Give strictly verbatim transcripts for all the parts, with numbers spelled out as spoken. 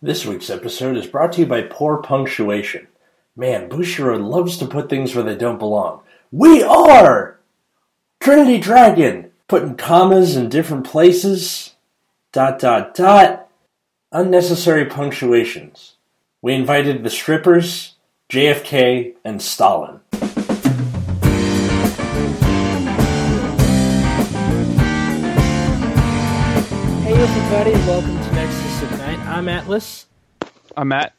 This week's episode is brought to you by Poor Punctuation. Man, Bushiro loves to put things where they don't belong. We are Trinity Dragon! Putting commas in different places. Dot, dot, dot. Unnecessary punctuations. We invited the strippers, J F K, and Stalin. Hey everybody, welcome to Nexus at Night. I'm Atlas. I'm Matt.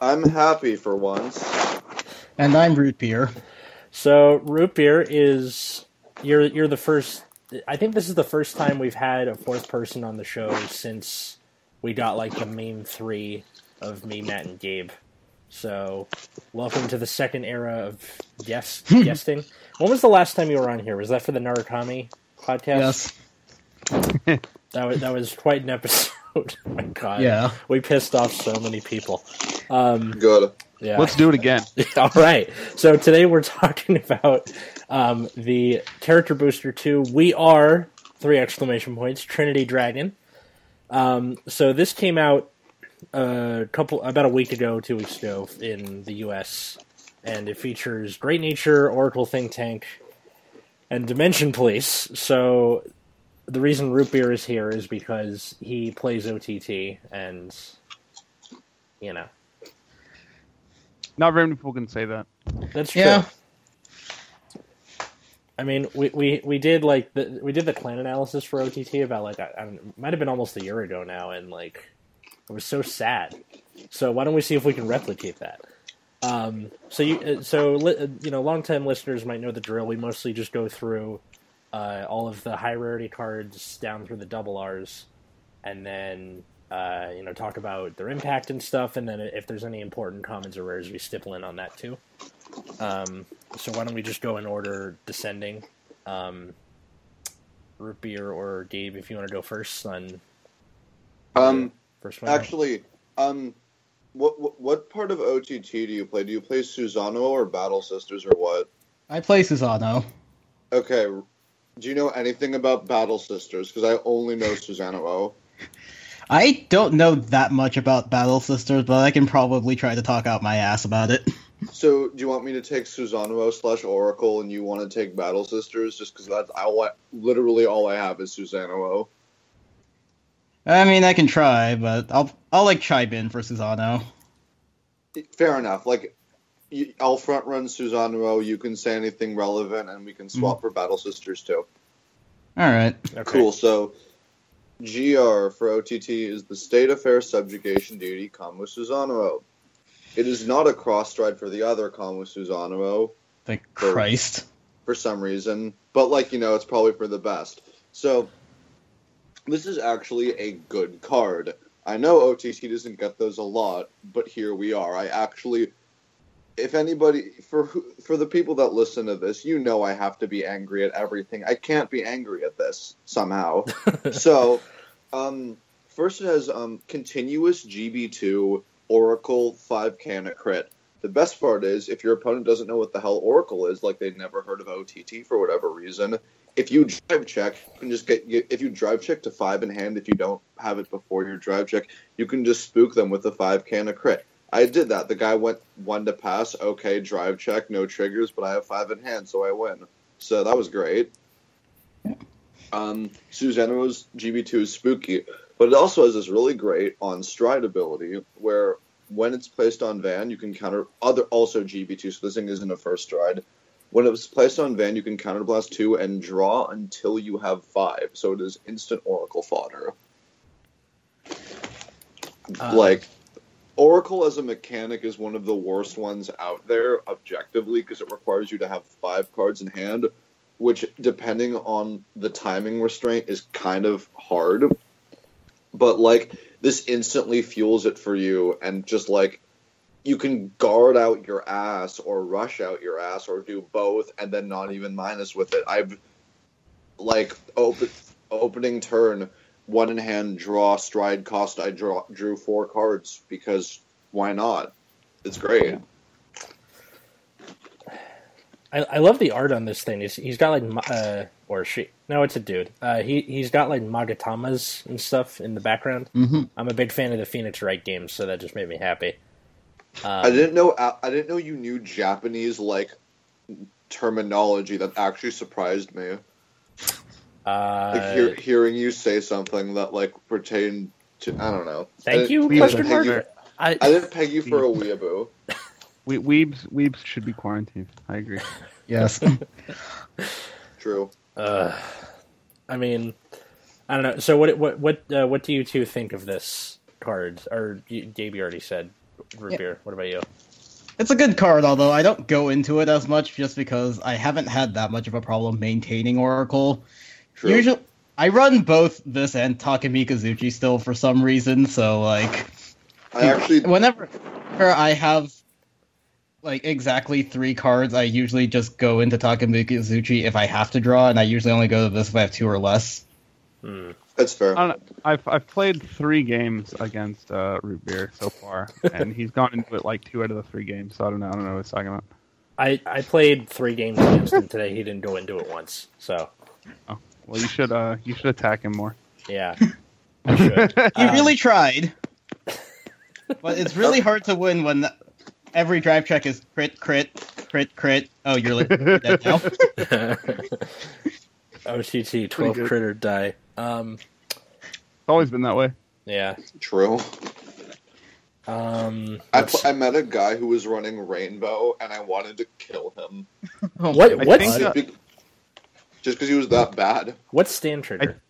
I'm happy for once. And I'm Root Beer. So Root Beer is you're you're the first. I think this is the first time we've had a fourth person on the show since we got like the main three of me, Matt, and Gabe. So welcome to the second era of guest guesting. When was the last time you were on here? Was that for the Narukami podcast? Yes. That was that was quite an episode. Oh my god! Yeah, we pissed off so many people. Um, Good. Yeah. Let's do it again. All right. So today we're talking about um, the Character Booster Two. We are three exclamation points Trinity Dragon. Um, so this came out a couple about a week ago, two weeks ago in the U S, and it features Great Nature, Oracle Think Tank, and Dimension Police. So. The reason Root Beer is here is because he plays O T T, and, you know. Not very many people can say that. That's true. Yeah. I mean, we, we, we did, like, the, we did the clan analysis for O T T about, like, I, I don't, it might have been almost a year ago now, and, like, it was so sad. So why don't we see if we can replicate that? Um, so, you, so you know, long-time listeners might know the drill. We mostly just go through... Uh, all of the high rarity cards down through the double R's, and then uh, you know talk about their impact and stuff, and then if there's any important commons or rares, we stipple in on that too. Um, so why don't we just go in order descending? Um, Root Beer or Gabe, if you want to go first on. Um, first one. Actually, um, what, what what part of O T T do you play? Do you play Susanoo or Battle Sisters or what? I play Susanoo. Okay. Do you know anything about Battle Sisters? Because I only know Susanoo. I don't know that much about Battle Sisters, but I can probably try to talk out my ass about it. So, do you want me to take Susanoo slash Oracle, and you want to take Battle Sisters? Just because that's I want, literally all I have is Susanoo. I mean, I can try, but I'll I'll like chime in for Susanoo. Fair enough. Like. I'll front run Susanoo, you can say anything relevant, and we can swap mm. for Battle Sisters, too. Alright. Okay. Cool, so G R for O T T is the State Affair Subjugation Duty, Kamui Susanoo. It is not a cross-stride for the other Kamui Susanoo. Thank for, Christ. For some reason. But, like, you know, it's probably for the best. So, this is actually a good card. I know O T T doesn't get those a lot, but here we are. I actually... If anybody, for for the people that listen to this, you know I have to be angry at everything. I can't be angry at this somehow. So, um, first it has um, continuous G B two Oracle five mana crit. The best part is, if your opponent doesn't know what the hell Oracle is, like they've never heard of O T T for whatever reason, if you drive check, you can just get if you drive check to five in hand, if you don't have it before your drive check, you can just spook them with a five mana crit. I did that. The guy went one to pass. Okay, drive check, no triggers, but I have five in hand, so I win. So that was great. Um, Susanoo's G B two is spooky, but it also has this really great on stride ability where when it's placed on Van, you can counter other also G B two. So this thing isn't a first stride. When it's placed on Van, you can counterblast two and draw until you have five. So it is instant Oracle fodder. Uh. Like. Oracle as a mechanic is one of the worst ones out there, objectively, because it requires you to have five cards in hand, which, depending on the timing restraint, is kind of hard. But, like, this instantly fuels it for you, and just, like, you can guard out your ass, or rush out your ass, or do both, and then not even minus with it. I've, like, open, opening turn... One in hand, draw, stride, cost. I draw, drew four cards because why not? It's great. I, I love the art on this thing. He's, he's got like, uh, or she, no, it's a dude. Uh, he, he's got like Magatamas and stuff in the background. Mm-hmm. I'm a big fan of the Phoenix Wright games, so that just made me happy. Um, I didn't know, I didn't know you knew Japanese, like, terminology. That actually surprised me. Uh, like hear, hearing you say something that, like, pertained to, I don't know. Thank you, question mark? You, I, I didn't peg you for a weeaboo. We, weebs, weebs should be quarantined. I agree. Yes. True. Uh, I mean, I don't know. So what what what uh, what do you two think of this card? Or Gabe, you already said Rupier. Yeah. What about you? It's a good card, although I don't go into it as much just because I haven't had that much of a problem maintaining Oracle. True. Usually, I run both this and Takemikazuchi still for some reason. So like, I actually whenever I have. Like, exactly three cards, I usually just go into Takemikazuchi if I have to draw, and I usually only go to this if I have two or less. Hmm. That's fair. I don't know. I've, I've played three games against uh, Root Beer so far, and he's gone into it like two out of the three games, so I don't know, I don't know what he's talking about. I, I played three games against him today, he didn't go into it once, so... Oh, well, you should uh, you should attack him more. Yeah, I should. He um... really tried. But it's really hard to win when... The... Every drive check is crit, crit, crit, crit. Oh, you're like dead now. O C T, twelve crit or die. Um, it's always been that way. Yeah. True. Um, I, pl- I met a guy who was running Rainbow, and I wanted to kill him. Oh, what? I what? Think, uh, just because he was that bad. What's stand trigger?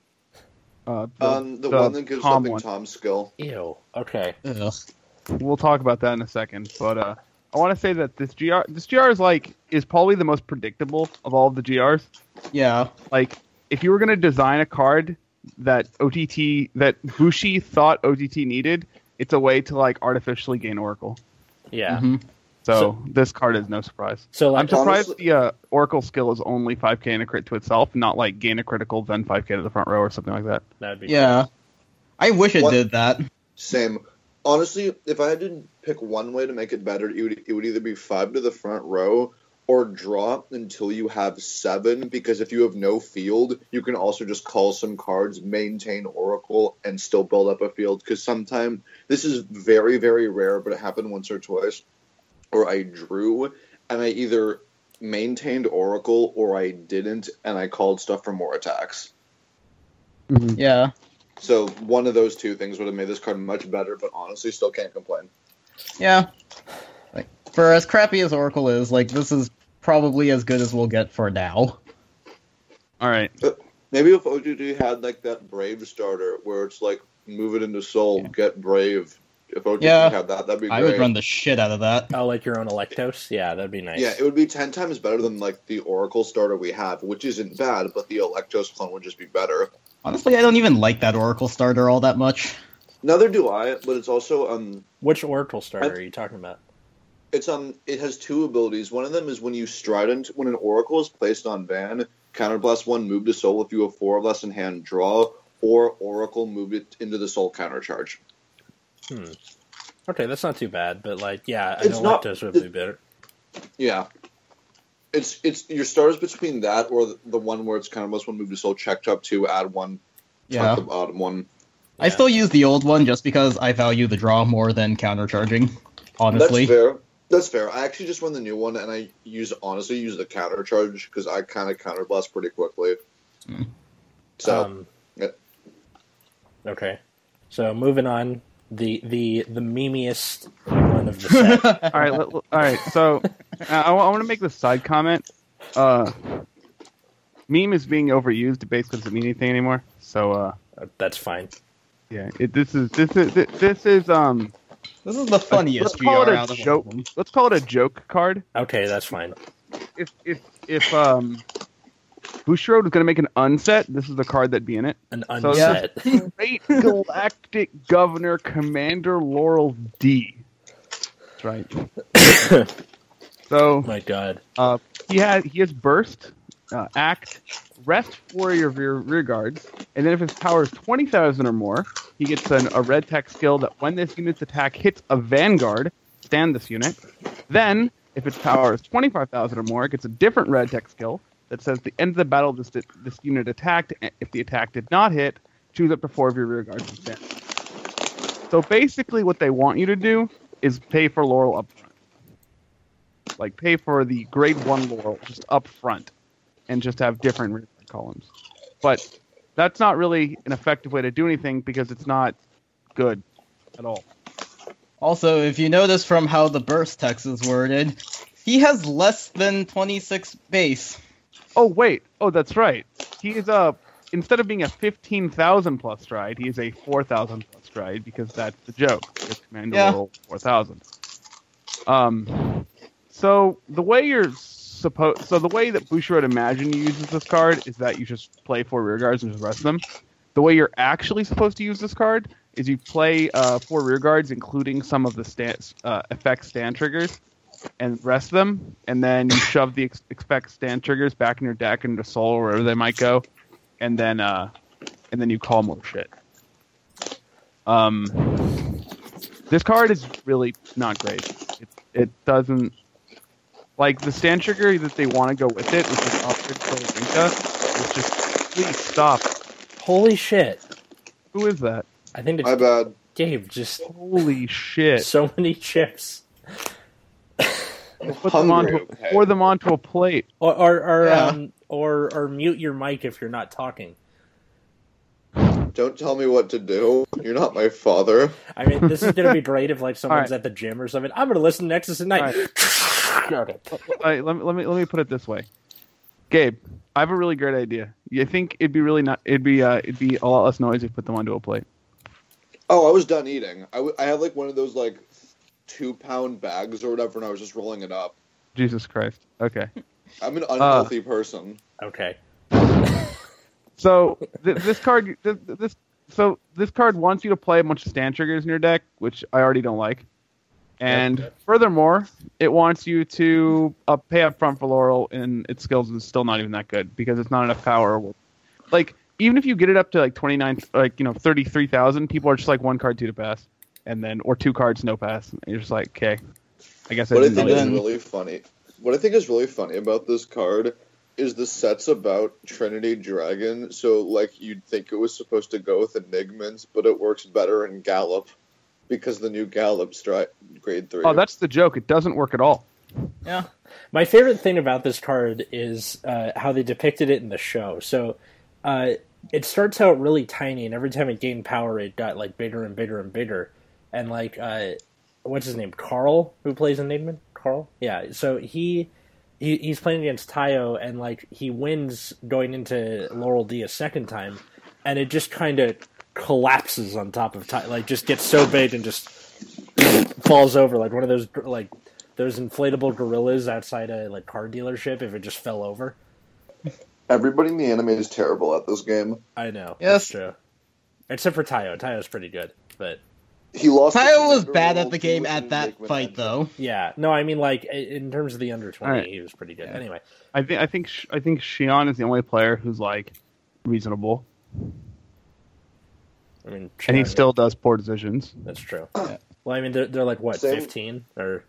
I, uh, the, um, the, the one that gives Tom something one. Tom skill. Ew. Okay. Ugh. We'll talk about that in a second, but uh, I want to say that this G R, this G R is like is probably the most predictable of all of the G Rs. Yeah, like if you were going to design a card that O T T that Bushi thought O T T needed, it's a way to like artificially gain Oracle. Yeah. Mm-hmm. So, so this card is no surprise. So like, I'm surprised honestly, the uh, Oracle skill is only five K and a crit to itself, not like gain a critical then five K to the front row or something like that. That'd be yeah. Cool. I wish it what? did that. Same. Honestly, if I had to pick one way to make it better, it would, it would either be five to the front row or drop until you have seven, because if you have no field, you can also just call some cards, maintain Oracle, and still build up a field, because sometimes, this is very, very rare, but it happened once or twice, or I drew, and I either maintained Oracle, or I didn't, and I called stuff for more attacks. Mm-hmm. Yeah. So one of those two things would have made this card much better, but honestly, still can't complain. Yeah. Like, for as crappy as Oracle is, like this is probably as good as we'll get for now. All right. But maybe if O T T had like that Brave starter, where it's like move it into Soul, yeah. get Brave. If O T T yeah. had that, that'd be great. I would run the shit out of that. Oh, like your own Electos? Yeah, that'd be nice. Yeah, it would be ten times better than like the Oracle starter we have, which isn't bad, but the Electos clone would just be better. Honestly, I don't even like that Oracle starter all that much. Neither do I, but it's also... um. Which Oracle starter I, are you talking about? It's um. It has two abilities. One of them is when you stride into... When an Oracle is placed on Van, counterblast one, move to Soul. If you have four or less in hand, draw. Or Oracle, move it into the Soul countercharge. Hmm. Okay, that's not too bad, but like, yeah, I it's don't not, like those would be better. Yeah. It's it's your starters between that or the, the one where it's kind of most one move to Soul, check top two, add one, yeah. the bottom one. I yeah. still use the old one just because I value the draw more than countercharging, honestly. That's fair. That's fair. I actually just run the new one, and I use honestly use the countercharge because I kind of counterblast pretty quickly. Mm. So, um, yeah. Okay. So, moving on, the the, the memeiest one of the set. all right, all right, so... I, I want to make this side comment. Uh, meme is being overused. It basically doesn't mean anything anymore. So uh, that's fine. Yeah, it, this is this is this is um. This is the funniest. Let's call it a joke. Let's call it a joke card. Okay, that's fine. If if if um, Bushiroad was going to make an unset, this is the card that'd be in it. An unset. So Great Galactic Governor Commander Laurel D. That's right. So, my God, uh, he has he has burst, uh, act, rest for your rear, rear guards, and then if his power is twenty thousand or more, he gets an, a red tech skill that when this unit's attack hits a vanguard, stand this unit. Then If its power is twenty-five thousand or more, it gets a different red text skill that says the end of the battle this, this unit attacked. If the attack did not hit, choose up to four of your rear guards instead. So basically what they want you to do is pay for Laurel up front. Like pay for the grade one Laurel just up front and just have different rear guard columns. But that's not really an effective way to do anything because it's not good at all. Also, if you notice from how the burst text is worded, he has less than twenty-six base. Oh, wait. Oh, that's right. He is a, instead of being a fifteen thousand plus stride, he is a four thousand plus stride because that's the joke. It's Commander yeah. Laurel four thousand. Um, so the way you're supposed, so the way that Bushiroad Imagine uses this card is that you just play four rear guards and just rest them. The way you're actually supposed to use this card is you play uh, four rear guards, including some of the stand, uh, effect stand triggers, and rest them, and then you shove the ex- expect stand triggers back in your deck into Soul or wherever they might go, and then uh, and then you call more shit. Um, this card is really not great. It, it doesn't like the stand trigger that they want to go with it, which is Operator Girl Rinka. It's just please stop. Holy shit! Who is that? I think it's my bad. Dave, just holy shit! So many chips. Put them onto, okay. Pour them onto a plate, or or or, yeah. um, or or mute your mic if you're not talking. Don't tell me what to do. You're not my father. I mean, this is gonna be great if like someone's right. at the gym or something. I'm gonna listen to Nexus tonight. Right. Okay. All right, let me let me let me put it this way, Gabe. I have a really great idea. You think it'd be really not? It'd be uh, it'd be a lot less noisy if you put them onto a plate. Oh, I was done eating. I, w- I had like one of those like two-pound bags or whatever, and I was just rolling it up. Jesus Christ. Okay. I'm an unhealthy uh, person. Okay. so th- this card, th- this so this card wants you to play a bunch of stand triggers in your deck, which I already don't like. And okay. Furthermore, it wants you to uh, pay up front for Laurel, and its skills is still not even that good because it's not enough power. Like, even if you get it up to like twenty-nine, like you know, thirty-three thousand, people are just like one card, two to pass, and then or two cards, no pass. And you're just like, okay, I guess. What I, I think is really funny. What I think is really funny about this card is the set's about Trinity Dragon. So like, you'd think it was supposed to go with Enigmans, but it works better in Gallop. Because the new Gallop stri- grade three. Oh, that's the joke. It doesn't work at all. Yeah. My favorite thing about this card is uh, how they depicted it in the show. So uh, it starts out really tiny, and every time it gained power, it got like bigger and bigger and bigger. And like, uh, what's his name? Carl, who plays Enigman? Carl? Yeah. So he, he he's playing against Tayo, and like he wins going into Laurel D a second time, and it just kind of collapses on top of time, like just gets so big and just falls over like one of those like those inflatable gorillas outside a like car dealership if it just fell over. Everybody in the anime is terrible at this game. I know. Yes, that's true. Except for Tayo. Tayo's pretty good, but he lost. Tayo was bad at the game at that fight, though. Yeah. No, I mean like in terms of the under twenty, right. He was pretty good. Yeah. Anyway, I think I think I think Shion is the only player who's like reasonable. I mean, and he still does poor decisions. That's true. Yeah. Well, I mean, they're, they're like, what, fifteen? Or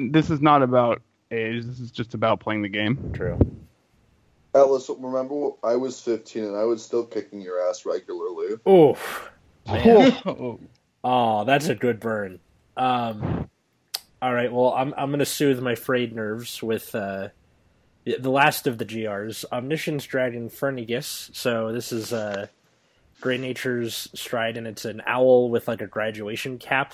this is not about age. This is just about playing the game. True. Alice, remember, I was fifteen, and I was still kicking your ass regularly. Oof. Oh. Oh, that's a good burn. Um, all right, well, I'm I'm going to soothe my frayed nerves with... Uh, the last of the G Rs, Omniscience Dragon Fernigus. So this is... Uh, Great Nature's stride, and it's an owl with like a graduation cap.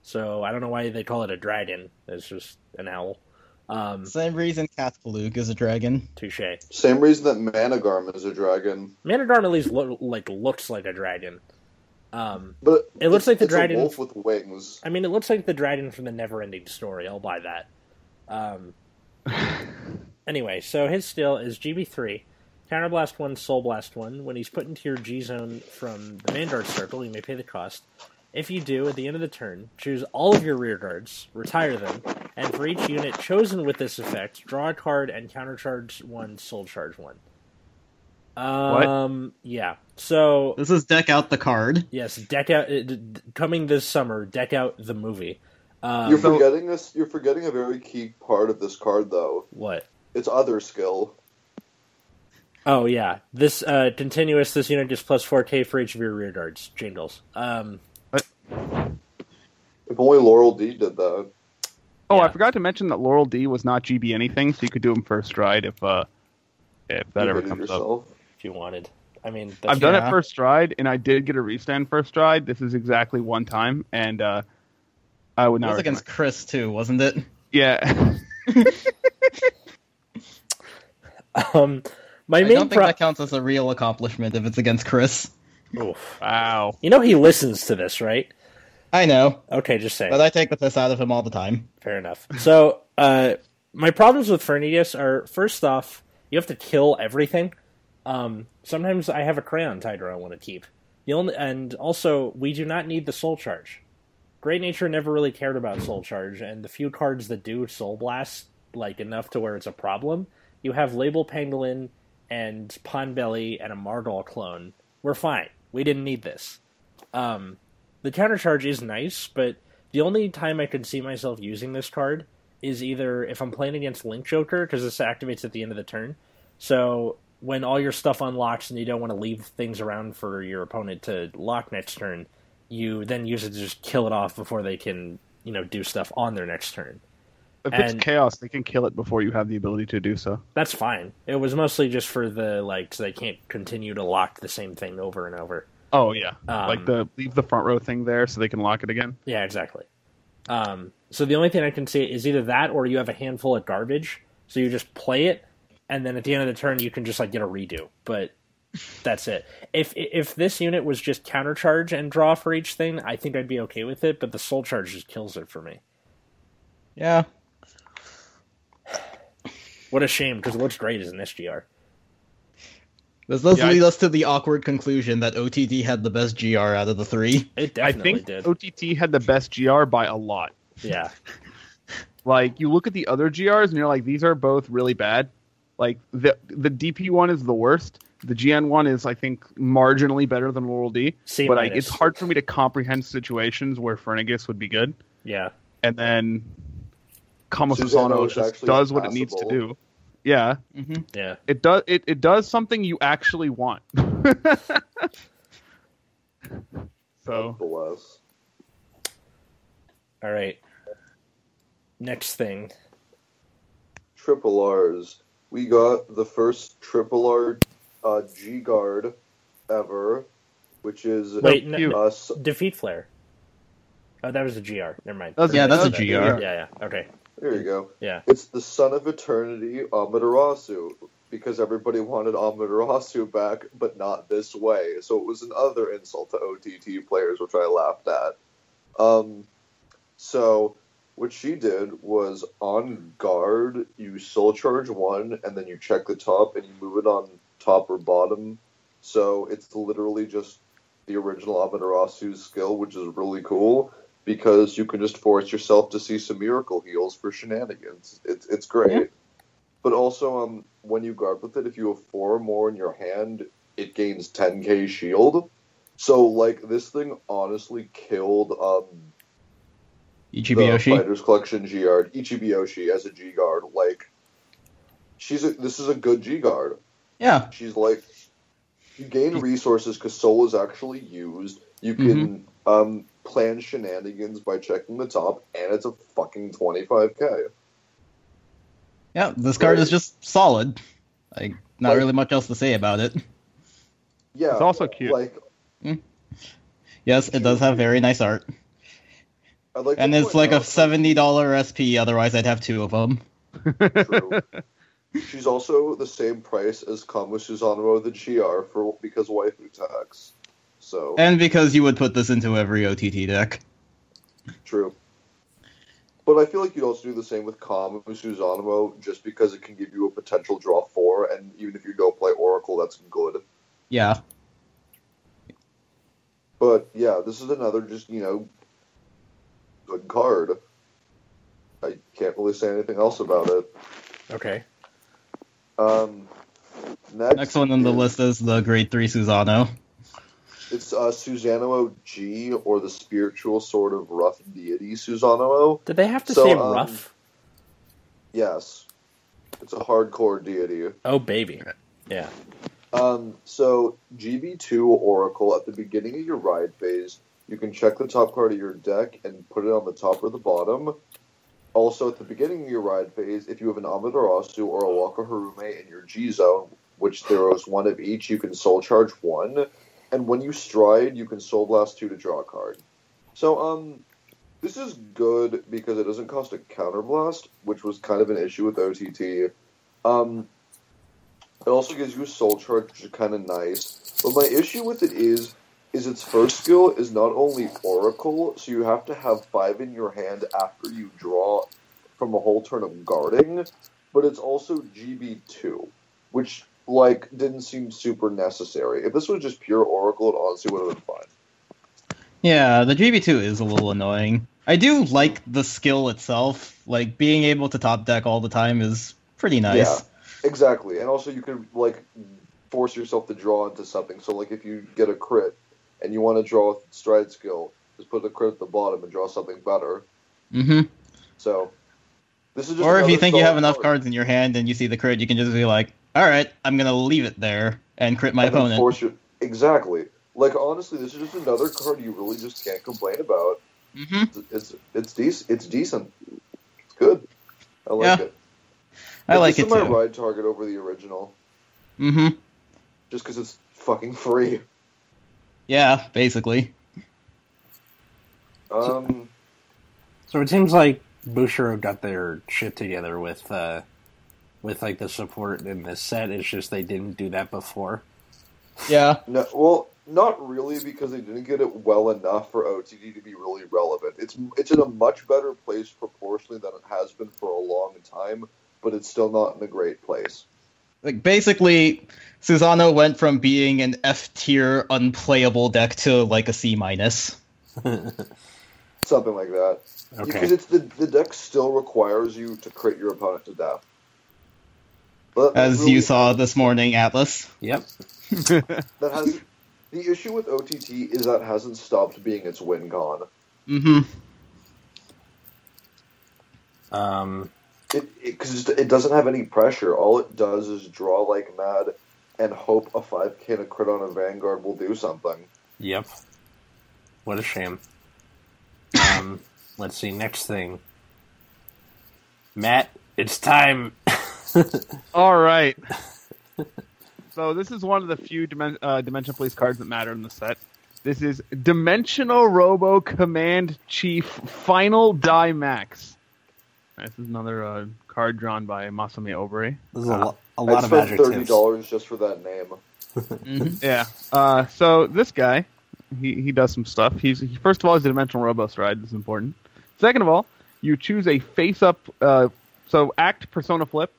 So I don't know why they call it a dragon. It's just an owl. Um, Same reason Cathpalug is a dragon. Touche. Same reason that Managarmr is a dragon. Managarmr at least lo- like looks like a dragon. Um, but it looks like the it's dragon. A wolf with wings. I mean, it looks like the dragon from the Neverending Story. I'll buy that. Um, anyway, so his skill is G B three. Counterblast one, Soul Blast one. When he's put into your G-Zone from the Vanguard Circle, you may pay the cost. If you do, at the end of the turn, choose all of your rear guards, retire them, and for each unit chosen with this effect, draw a card and countercharge one, Soul Charge one. Um, what? Yeah. So this is Deck Out the Card. Yes, Deck Out... Coming this summer, Deck Out the Movie. Um, you're forgetting this. You're forgetting a very key part of this card, though. What? It's other skill. Oh yeah, this uh, continuous. This unit gets plus four K for each of your rear guards. Jingles. Um, what? If only Laurel D did that. Oh, yeah. I forgot to mention that Laurel D was not G B anything, so you could do him first stride if uh, if that you ever comes yourself. Up. If you wanted. I mean, that's, I've done yeah. it first stride, and I did get a restand first stride. This is exactly one time, and uh, I would not. It was against recommend. Chris too, wasn't it? Yeah. um, my I main don't think pro- that counts as a real accomplishment if it's against Chris. Oof. Wow. You know he listens to this, right? I know. Okay, just saying. But I take the piss out of him all the time. Fair enough. So, uh, my problems with Fernigus are, first off, you have to kill everything. Um, sometimes I have a Crayon Tiger I want to keep. The only, and also, we do not need the Soul Charge. Great Nature never really cared about Soul Charge, and the few cards that do Soul Blast, like, enough to where it's a problem, you have Label Pangolin and Pondbelly and a Margol clone. We're fine. We didn't need this. Um... The countercharge is nice, but the only time I could see myself using this card is either if I'm playing against Link Joker, because this activates at the end of the turn. So when all your stuff unlocks and you don't want to leave things around for your opponent to lock next turn, you then use it to just kill it off before they can, you know, do stuff on their next turn. If and it's chaos, they can kill it before you have the ability to do so. That's fine. It was mostly just for the, like, so they can't continue to lock the same thing over and over. Oh, yeah. Um, like, the leave the front row thing there so they can lock it again? Yeah, exactly. Um, so the only thing I can see is either that or you have a handful of garbage, so you just play it, and then at the end of the turn you can just, like, get a redo. But that's it. If if this unit was just countercharge and draw for each thing, I think I'd be okay with it, but the Soul Charge just kills it for me. Yeah. What a shame, because it looks great as an S G R. This does yeah, lead I, us to the awkward conclusion that O T T had the best G R out of the three. It definitely I think did. O T T had the best G R by a lot. Yeah. Like, you look at the other G Rs and you're like, these are both really bad. Like, the the D P one is the worst. The G N one is, I think, marginally better than Laurel D. C- but I, it's hard for me to comprehend situations where Fernigus would be good. Yeah. And then Kamui Susanoo just does what it needs to do. Yeah, mm-hmm. yeah. It does. It, it does something you actually want. So. All right. Next thing. Triple R's. We got the first triple R uh, G guard ever, which is wait no, uh, defeat flare. Oh, that was a G R. Never mind. That's, yeah, that's a G R. Yeah, yeah. Okay. There you go. Yeah. It's the Son of Eternity, Amaterasu, because everybody wanted Amaterasu back, but not this way. So it was another insult to O T T players, which I laughed at. Um, so what she did was on guard, you soul charge one, and then you check the top, and you move it on top or bottom. So it's literally just the original Amaterasu skill, which is really cool. Because you can just force yourself to see some miracle heals for shenanigans. It's it's great. Yeah. But also, um, when you guard with it, if you have four or more in your hand, it gains ten K shield. So, like, this thing honestly killed um, Ichibyoshi? The Fighters Collection G-Guard. Ichibyoshi as a G-Guard. Like, she's a, this is a good G-Guard. Yeah. She's like, you gain resources because soul is actually used. You can... Mm-hmm. um. plan shenanigans by checking the top, and it's a fucking twenty-five K. Yeah, this card is just solid. Like, not like, really much else to say about it. Yeah. It's also cute. Like, mm. Yes, it does have very nice art. Like and it's like out. a seventy dollars S P, otherwise I'd have two of them. True. She's also the same price as Kamui Susanoo the G R for because waifu tax. So. And because you would put this into every O T T deck. True. But I feel like you'd also do the same with Kamui Susanoo, just because it can give you a potential draw four, and even if you go play Oracle, that's good. Yeah. But, yeah, this is another just, you know, good card. I can't really say anything else about it. Okay. Um, next, next one on the list is the Grade three Susanoo. It's uh, Susanoo G, or the spiritual sort of rough deity Susanoo. Did they have to so, say um, rough? Yes. It's a hardcore deity. Oh, baby. Yeah. Um, so, G B two Oracle, at the beginning of your ride phase, you can check the top card of your deck and put it on the top or the bottom. Also, at the beginning of your ride phase, if you have an Amaterasu or a Wakahirume in your G-Zone, which there is one of each, you can Soul Charge one. And when you stride, you can Soul Blast two to draw a card. So, um, this is good because it doesn't cost a Counter Blast, which was kind of an issue with O T T. Um, it also gives you a Soul Charge, which is kind of nice. But my issue with it is, is its first skill is not only Oracle, so you have to have five in your hand after you draw from a whole turn of guarding, but it's also G B two, which... like, didn't seem super necessary. If this was just pure Oracle, it honestly would have been fine. Yeah, the G B two is a little annoying. I do like the skill itself. Like, being able to top deck all the time is pretty nice. Yeah, exactly. And also you can, like, force yourself to draw into something. So, like, if you get a crit and you want to draw with stride skill, just put the crit at the bottom and draw something better. Mm-hmm. So, this is just... Or if you think you have enough cards in your hand and you see the crit, you can just be like, all right, I'm going to leave it there and crit my and opponent. Force your, exactly. Like, honestly, this is just another card you really just can't complain about. Mm-hmm. It's it's, it's, de- it's decent. It's good. I like yeah. it. I but like this it, is my too. Ride target over the original. Mm-hmm. Just because it's fucking free. Yeah, basically. Um. So it seems like Bushiro got their shit together with... Uh... with, like, the support in this set. It's just they didn't do that before. Yeah. No, well, not really, because they didn't get it well enough for O T D to be really relevant. It's it's in a much better place proportionally than it has been for a long time, but it's still not in a great place. Like, basically, Susanoo went from being an F-tier unplayable deck to, like, a C-minus. Something like that. Okay. Because it's the, the deck still requires you to crit your opponent to death. As really, you saw this morning, Atlas. Yep. that has the issue with O T T is that hasn't stopped being its win con. Mm-hmm. Um, it because it, it doesn't have any pressure. All it does is draw like mad and hope a five K and a crit on a Vanguard will do something. Yep. What a shame. um, let's see. Next thing, Matt. It's time. All right. So this is one of the few Dimen- uh, Dimension Police cards that matter in the set. This is Dimensional Robo Command Chief Final Die Max. This is another uh, card drawn by Masami Obre. This is a, lo- a lot of adjectives. I spent thirty dollars just for that name. Mm-hmm. Yeah. Uh, so this guy, he, he does some stuff. He's he, First of all, he's a Dimensional Robo Stride. This is important. Second of all, you choose a face-up... Uh, so act, persona flip.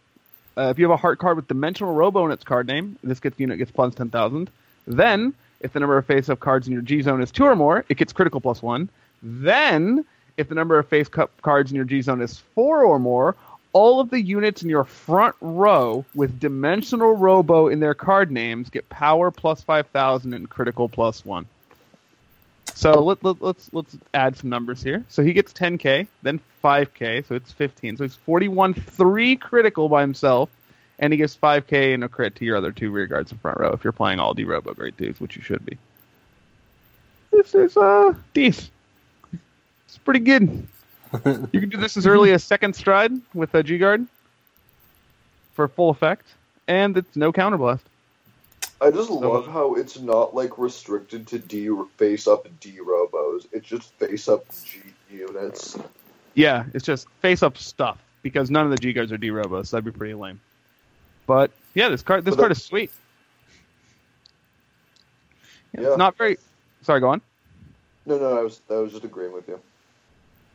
Uh, if you have a heart card with Dimensional Robo in its card name, this gets unit gets plus ten thousand. Then, if the number of face-up cards in your G-Zone is two or more, it gets critical plus one. Then, if the number of face-up cards in your G-Zone is four or more, all of the units in your front row with Dimensional Robo in their card names get power plus five thousand and critical plus one. So let, let, let's let's add some numbers here. So he gets ten K, then five K, so it's fifteen. So he's forty-one, three critical by himself, and he gives five K and a crit to your other two rear guards in front row if you're playing all D Robo Great Dudes, which you should be. This is uh decent. It's pretty good. You can do this as early as second stride with a G guard for full effect, and it's no counterblast. I just love how it's not, like, restricted to D face-up D-Robos. It's just face-up G units. Yeah, it's just face-up stuff, because none of the G-Guards are D-Robos, so that'd be pretty lame. But, yeah, this card this that, card is sweet. Yeah, yeah. It's not very... Sorry, go on. No, no, I was I was just agreeing with you.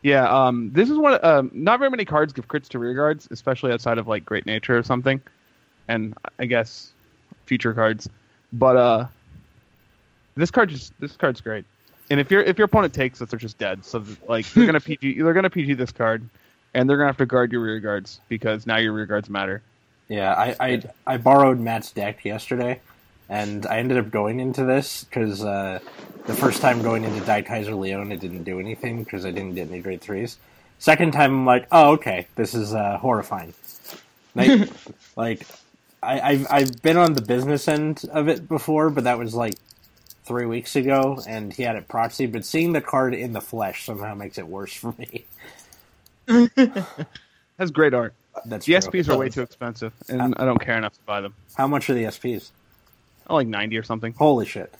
Yeah, um, this is one... Um, not very many cards give crits to rear guards, especially outside of, like, Great Nature or something. And I guess... future cards, but uh, this card just this card's great. And if your if your opponent takes it, they're just dead. So like they're gonna P G they're gonna P G this card, and they're gonna have to guard your rear guards because now your rear guards matter. Yeah, I I, I borrowed Matt's deck yesterday, And I ended up going into this because uh, the first time going into Daikaiser Leon, it didn't do anything because I didn't get any grade threes. Second time, I'm like, oh, okay, this is uh, horrifying. Like, like I, I've, I've been on the business end of it before, but that was like three weeks ago, and he had it proxy. But seeing the card in the flesh somehow makes it worse for me. That's great art. That's the true. S Ps are way too expensive, and um, I don't care enough to buy them. How much are the S Ps? Oh, like ninety or something. Holy shit.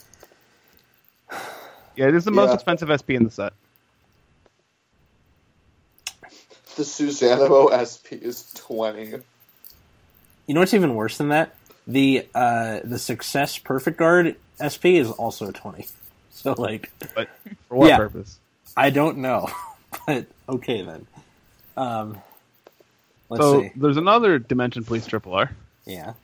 Yeah, it is the yeah. most expensive S P in the set. The Susanoo S P is twenty. You know what's even worse than that? The uh, the Success Perfect Guard S P is also twenty. So, like... But for what yeah, purpose? I don't know. But, okay, then. Um, let's so, see. There's another Dimension Police Triple R. Yeah.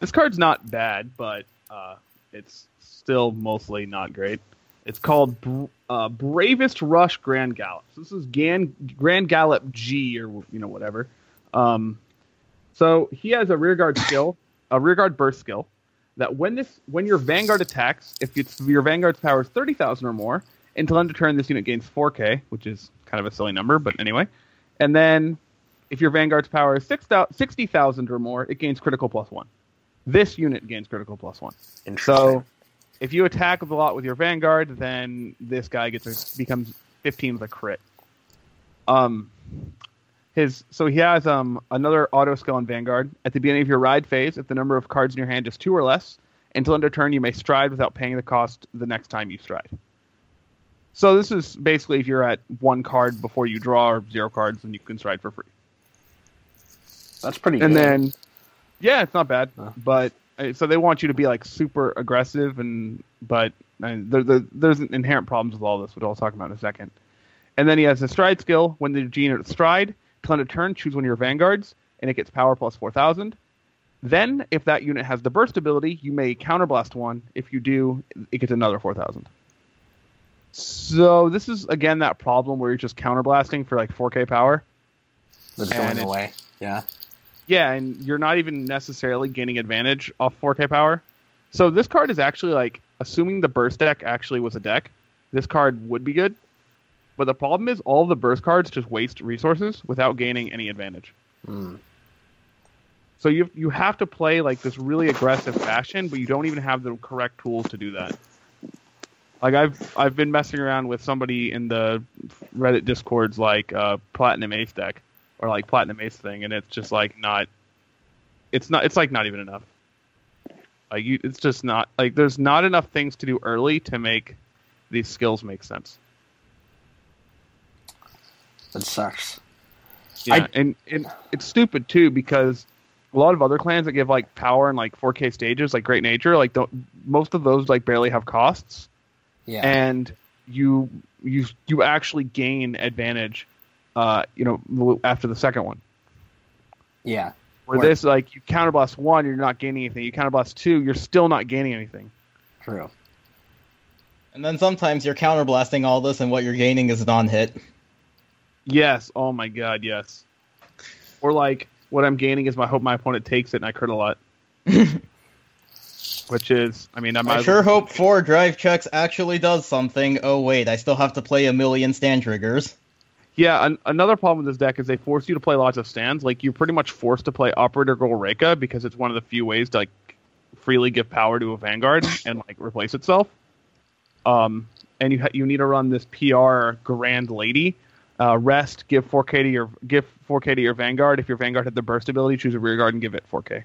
This card's not bad, but uh, it's still mostly not great. It's called Br- uh, Bravest Rush Grand Gallop. So this is Gan- Grand Gallop G, or you know whatever. Um, so he has a rearguard skill, a rearguard burst skill, that when this when your vanguard attacks, if it's, your vanguard's power is thirty thousand or more, until end of turn, this unit gains four K, which is kind of a silly number, but anyway. And then, if your vanguard's power is sixty thousand or more, it gains critical plus one. This unit gains critical plus one. And so, if you attack a lot with your Vanguard, then this guy gets a, becomes fifteen with a crit. Um, his so he has um another auto skill on Vanguard. At the beginning of your ride phase, if the number of cards in your hand is two or less, until end of turn, you may stride without paying the cost the next time you stride. So this is basically if you're at one card before you draw or zero cards, then you can stride for free. That's pretty. And good. then. Yeah, it's not bad, no. but so they want you to be like super aggressive, and but I mean, there, there, there's inherent problems with all this, which I'll talk about in a second. And then he has a stride skill. When the unit stride, turn to turn, choose one of your vanguards, and it gets power plus four thousand. Then, if that unit has the burst ability, you may counterblast one. If you do, it gets another four thousand. So this is again that problem where you're just counterblasting for like four K power. That's going away. Yeah. Yeah, and you're not even necessarily gaining advantage off four K power. So this card is actually like, assuming the burst deck actually was a deck, this card would be good. But the problem is all the burst cards just waste resources without gaining any advantage. Mm. So you you have to play like this really aggressive fashion, but you don't even have the correct tools to do that. Like I've I've been messing around with somebody in the Reddit Discords like uh, Platinum Ace deck. Or like Platinum Ace thing, and it's just like not, it's not, it's like not even enough. Like you, it's just not like there's not enough things to do early to make these skills make sense. That sucks. Yeah, I, and, and it's stupid too because a lot of other clans that give like power and like four K stages, like Great Nature, like don't, most of those like barely have costs. Yeah, and you you you actually gain advantage. Uh, you know, after the second one. Yeah. Where this, like, you counterblast one, you're not gaining anything. You counterblast two, you're still not gaining anything. True. And then sometimes you're counterblasting all this, and what you're gaining is non-hit. Yes. Oh my god, yes. Or, like, what I'm gaining is my hope my opponent takes it, and I crit a lot. Which is, I mean, I might I sure well... hope four drive checks actually does something. Oh, wait, I still have to play a million stand triggers. Yeah, an- another problem with this deck is they force you to play lots of stands. Like, you're pretty much forced to play Operator Girl Rinka because it's one of the few ways to, like, freely give power to a Vanguard and, like, replace itself. Um, and you ha- you need to run this P R Grand Lady. Uh, rest, give four K to your give four K to your Vanguard. If your Vanguard had the burst ability, choose a rearguard and give it four K.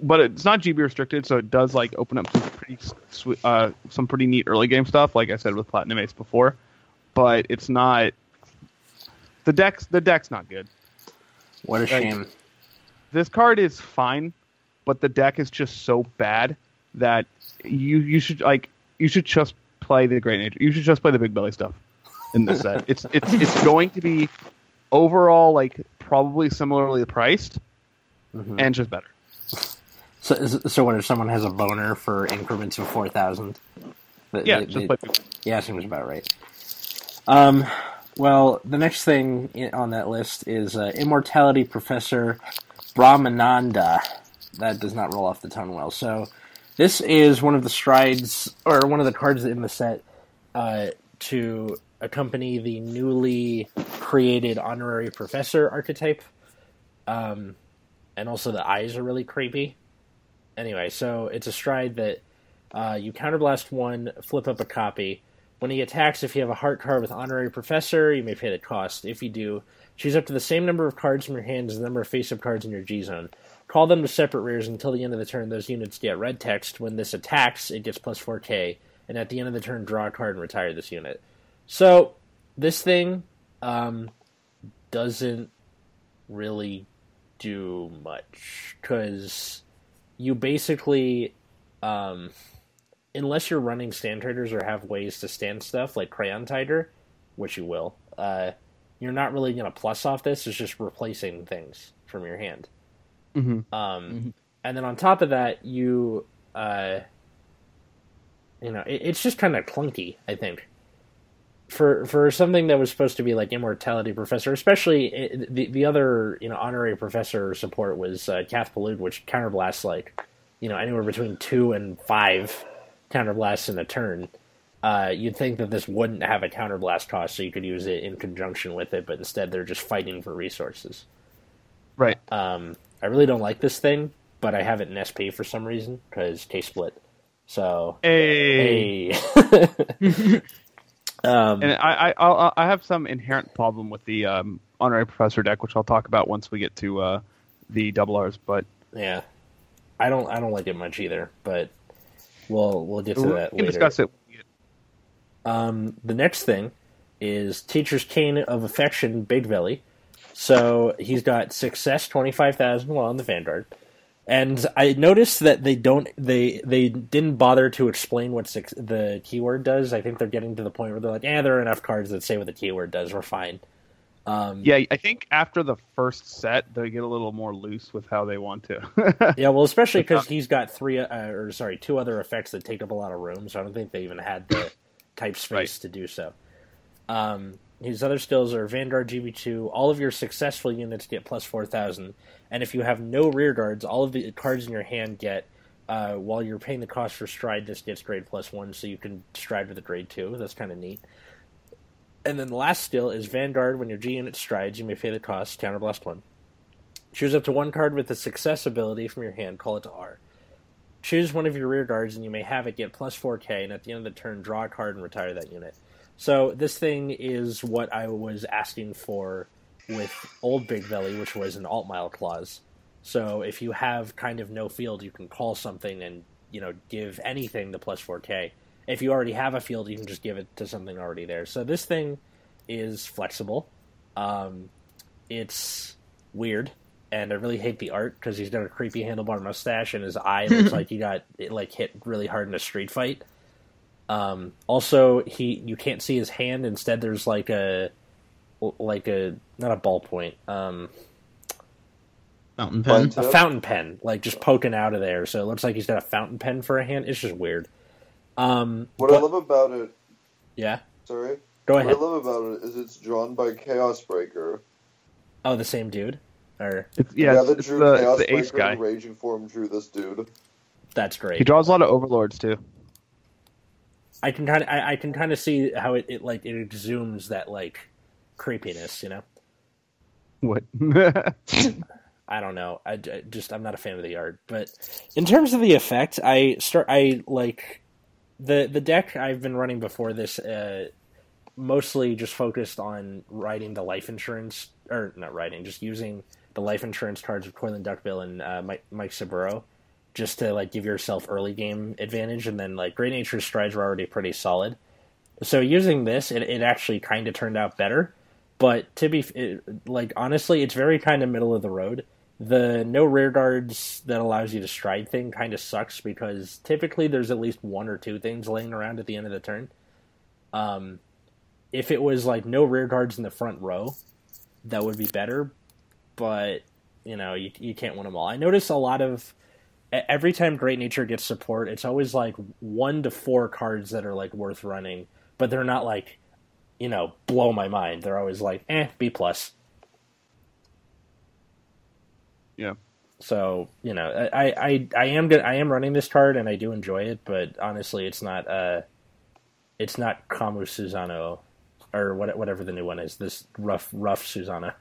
But it's not G B restricted, so it does, like, open up some pretty, su- uh, some pretty neat early game stuff, like I said with Platinum Ace before. But it's not... The deck's the deck's not good. What a like, shame. This card is fine, but the deck is just so bad that you you should like you should just play the Great Nature. You should just play the Big Belly stuff in this set. It's it's it's going to be overall like probably similarly priced, mm-hmm. and just better. So so what if someone has a boner for increments of four thousand? Yeah, they, just they, play. Yeah, seems about right. Um. Well, the next thing on that list is uh, Immortality Professor Brahmananda. That does not roll off the tongue well. So This is one of the strides, or one of the cards in the set, uh, to accompany the newly created Honorary Professor archetype. Um, and also the eyes are really creepy. Anyway, so it's a stride that uh, you counterblast one, flip up a copy. When he attacks, if you have a heart card with Honorary Professor, you may pay the cost. If you do, choose up to the same number of cards from your hand as the number of face-up cards in your G-Zone. Call them to separate rears until the end of the turn. Those units get red text. When this attacks, it gets plus four K. And at the end of the turn, draw a card and retire this unit. So this thing um, doesn't really do much. Because you basically... Um, unless you're running stand traders or have ways to stand stuff like Crayon Tiger, which you will, uh, you're not really going to plus off this. It's just replacing things from your hand. Mm-hmm. Um, mm-hmm. And then on top of that, you, uh, you know, it, it's just kind of clunky, I think. For for something that was supposed to be like Immortality Professor, especially it, the the other, you know, Honorary Professor support was uh, Cathpalug, which counterblasts like, you know, anywhere between two and five counterblasts in a turn. Uh, you'd think that this wouldn't have a counterblast cost, so you could use it in conjunction with it, but instead they're just fighting for resources. Right. Um, I really don't like this thing, but I have it in S P for some reason, because K-Split. So... Hey! hey. um, and I, I, I'll, I have some inherent problem with the um, Honorary Professor deck, which I'll talk about once we get to uh, the double R's, but... Yeah. I don't, I don't like it much either, but... We'll, we'll get to that later. We can discuss it. Um, the next thing is Teacher's Cane of Affection Big Belly. So he's got success twenty-five thousand while on the Vanguard. And I noticed that they don't they they didn't bother to explain what six, the keyword does. I think they're getting to the point where they're like, eh, there are enough cards that say what the keyword does. We're fine. Um, yeah, I think after the first set, they get a little more loose with how they want to. Yeah, well, especially because he's got three, uh, or sorry, two other effects that take up a lot of room, so I don't think they even had the type space right. to do so. Um, his other skills are Vanguard G B two, all of your successful units get plus four thousand, and if you have no rear guards, all of the cards in your hand get, uh, while you're paying the cost for stride, this gets grade plus one, so you can stride with a grade two. That's kind of neat. And then the last skill is Vanguard. When your G-unit strides, you may pay the cost. Counterblast one. Choose up to one card with the success ability from your hand. Call it to R. Choose one of your rear guards, and you may have it get plus four K, and at the end of the turn, draw a card and retire that unit. So this thing is what I was asking for with old Big Belly, which was an alt-mile clause. So if you have kind of no field, you can call something and, you know, give anything the plus four K. If you already have a field, you can just give it to something already there. So this thing is flexible. Um, it's weird, and I really hate the art because he's got a creepy handlebar mustache, and his eye looks like he got it, like hit really hard in a street fight. Um, also, he you can't see his hand. Instead, there's like a like a not a ballpoint um, fountain pen, a fountain pen, like just poking out of there. So it looks like he's got a fountain pen for a hand. It's just weird. Um, what but, I love about it... Yeah? Sorry? Go ahead. What I love about it is it's drawn by Chaos Breaker. Oh, the same dude? Or it's, Yeah, yeah it's, that drew it's the, Chaos the Breaker ace guy. And Raging Form drew this dude. That's great. He draws a lot of Overlords, too. I can kind of I, I can kind of see how it, it like it exhumes that like creepiness, you know? What? I don't know. I, I just I'm not a fan of the art. But in terms of the effect, I start I like... The the deck I've been running before this uh, mostly just focused on writing the life insurance, or not writing, just using the life insurance cards of Coilin Duckbill and uh, Mike, Mike Saburo, just to like give yourself early game advantage, and then like Great Nature's strides were already pretty solid. So using this, it, it actually kind of turned out better, but to be it, like honestly, it's very kind of middle of the road. The no rear guards that allows you to stride thing kind of sucks because typically there's at least one or two things laying around at the end of the turn. Um, if it was like no rear guards in the front row, that would be better, but you know, you, you can't win them all. I notice a lot of every time Great Nature gets support, it's always like one to four cards that are like worth running, but they're not like, you know, blow my mind. They're always like, eh, B plus. Yeah. So, you know, I, I, I am good. I am running this card and I do enjoy it, but honestly, it's not, uh, it's not Kamui Susanoo or what, whatever the new one is. This rough, rough Susanoo.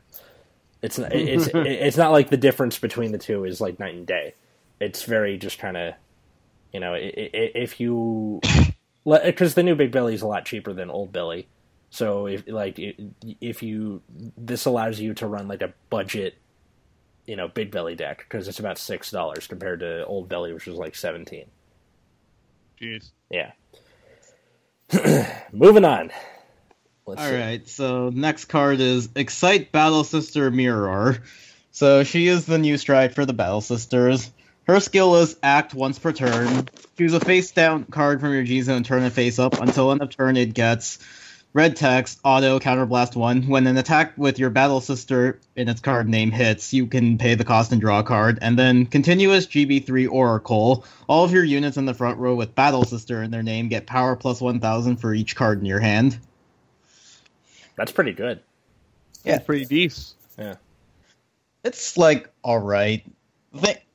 It's not, it's, it's not like the difference between the two is like night and day. It's very just kind of, you know, if you, because the new Big Belly is a lot cheaper than old Belly. So if like, if you, this allows you to run like a budget, you know, Big Belly deck, because it's about six dollars compared to Old Belly, which was like seventeen dollars. Jeez. Yeah. Moving on. Let's All see. right, so next card is Excite Battle Sister Mirror. So she is the new strike for the Battle Sisters. Her skill is Act once per turn. Choose a face-down card from your G-Zone, turn it face-up. Until end of turn, it gets red text, auto, counterblast one. When an attack with your Battle Sister in its card name hits, you can pay the cost and draw a card. And then continuous G B three Oracle. All of your units in the front row with Battle Sister in their name get power plus one thousand for each card in your hand. That's pretty good. Yeah. That's pretty decent. Yeah. It's, like, alright.